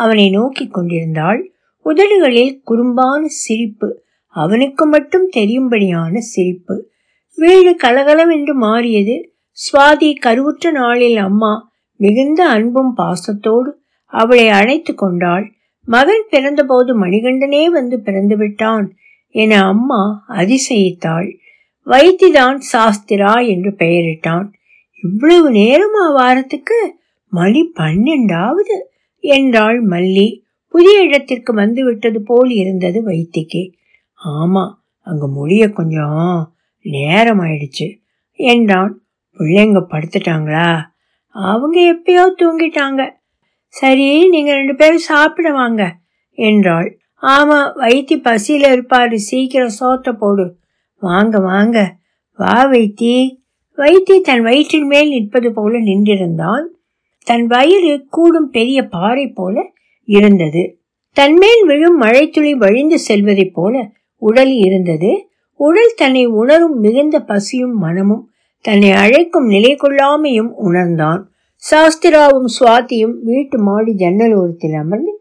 அவனை நோக்கி கொண்டிருந்தாள். உதடுகளில் குறும்பான சிரிப்பு, அவனுக்கு மட்டும் தெரியும்படியான சிரிப்பு. வீடு கலகலம் என்று மாறியது. சுவாதி கருவுற்ற நாளில் அம்மா மிகுந்த அன்பும் பாசத்தோடு அவளை அழைத்து கொண்டாள். மகன் பிறந்தபோது மணிகண்டனே வந்து பிறந்து விட்டான் என அம்மா அதிசயித்தாள். வைத்திதான் சாஸ்திரா என்று பெயரிட்டான். இவ்வளவு நேரம் வாரத்துக்கு மணி 12 என்றாள் மல்லி. புதிய இடத்திற்கு வந்து விட்டது போல் இருந்தது வைத்திக்கு. ஆமா, அங்க முடிய கொஞ்சம் நேரம் ஆயிடுச்சு என்றான். பிள்ளைங்க படுத்துட்டாங்களா? அவங்க எப்பயோ தூங்கிட்டாங்க. சரி, நீங்க 2 பேரும் சாப்பிட வாங்க என்றாள். ஆமா, வைத்தி பசியில இருப்பாரு, சீக்கிரம் சோத்த போடு. வாங்க வாங்க, வா வைத்தி. வைத்தி தன் வயிற்றின் மேல் நிற்பது போல நின்றிருந்தான். தன் வயிறு கூடும் பெரிய பாறை போல இருந்தது. தன்மேல் விழும் மழைத்துளி வழிந்து செல்வதை போல உடல் இருந்தது. உடல் தன்னை உணரும் மிகுந்த பசியும் மனமும் தன்னை அழைக்கும் நிலை கொள்ளாமையும் உணர்ந்தான். சாஸ்திராவும் சுவாத்தியும் வீட்டு மாடி ஜன்னல் ஓரத்தில் அமர்ந்து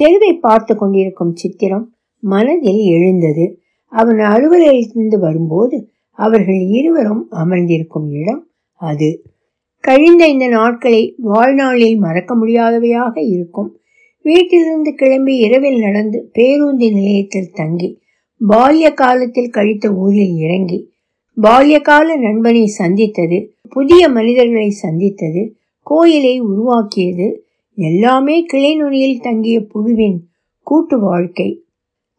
தெருவை பார்த்து கொண்டிருக்கும் சித்திரம் மனதில் எழுந்தது. அவன் அலுவலிருந்து வரும்போது அவர்கள் இருவரும் அமர்ந்திருக்கும் இடம் அது. கழிந்த இந்த நாட்களை வாழ்நாளில் மறக்க முடியாதவையாக இருக்கும். வீட்டிலிருந்து கிளம்பி இரவில் நடந்து பேருந்து நிலையத்தில் தங்கி பால்ய காலத்தில் கழித்த ஊரில் இறங்கி பால்ய கால நண்பனை சந்தித்தது, புதிய மனிதர்களை சந்தித்தது, கோயிலை உருவாக்கியது, எல்லாமே கிளை நுனியில் தங்கிய புழுவின் கூட்டு வாழ்க்கை.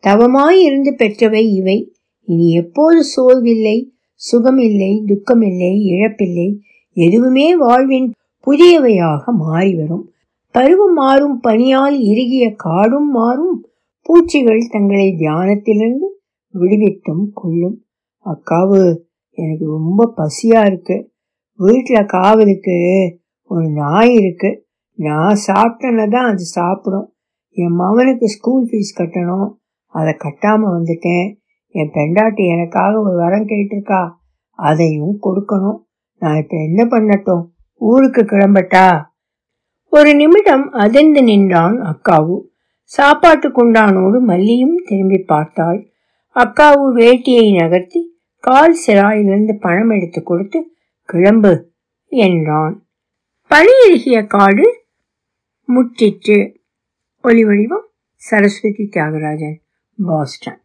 தவமாயிருந்து பெற்றவை இவை. இனி எப்போது சோர்வில்லை, சுகமில்லை, துக்கமில்லை, இழப்பில்லை, எதுவுமே வாழ்வின் புதியவையாக மாறிவரும். பருவம் மாறும், பனியால் இறுகிய காடும் மாறும், பூச்சிகள் தங்களை தியானத்திலிருந்து விடுவித்தும் கொள்ளும். அக்காவு, எனக்கு ரொம்ப பசியா இருக்கு. வீட்டுல காவலுக்கு ஒரு நாய் இருக்கு. நான் சாப்பிட்டேன்னா தான் அது சாப்பிடும். என் மகனுக்கு ஸ்கூல் ஃபீஸ் கட்டணும், அதை கட்டாம வந்துட்டேன். என் பெண்டாட்டி எனக்காக ஒரு வரம் கேட்டிருக்கா, அதையும் கொடுக்கணும். நான் இப்ப என்ன பண்ணட்டும்? ஊருக்கு கிளம்பட்டா? ஒரு நிமிடம் அதிர்ந்து நின்றான் அக்காவு. சாப்பாட்டு குண்டானோடு மல்லியும் திரும்பி பார்த்தாள். அக்காவு வேட்டியை நகர்த்தி கால் சிராயிலிருந்து பணம் எடுத்து கொடுத்து கிளம்பு என்றான். பனியருகிய காடு முற்றிற்று. ஒலிவடிவம் சரஸ்வதி தியாகராஜன், பாஸ்டன்.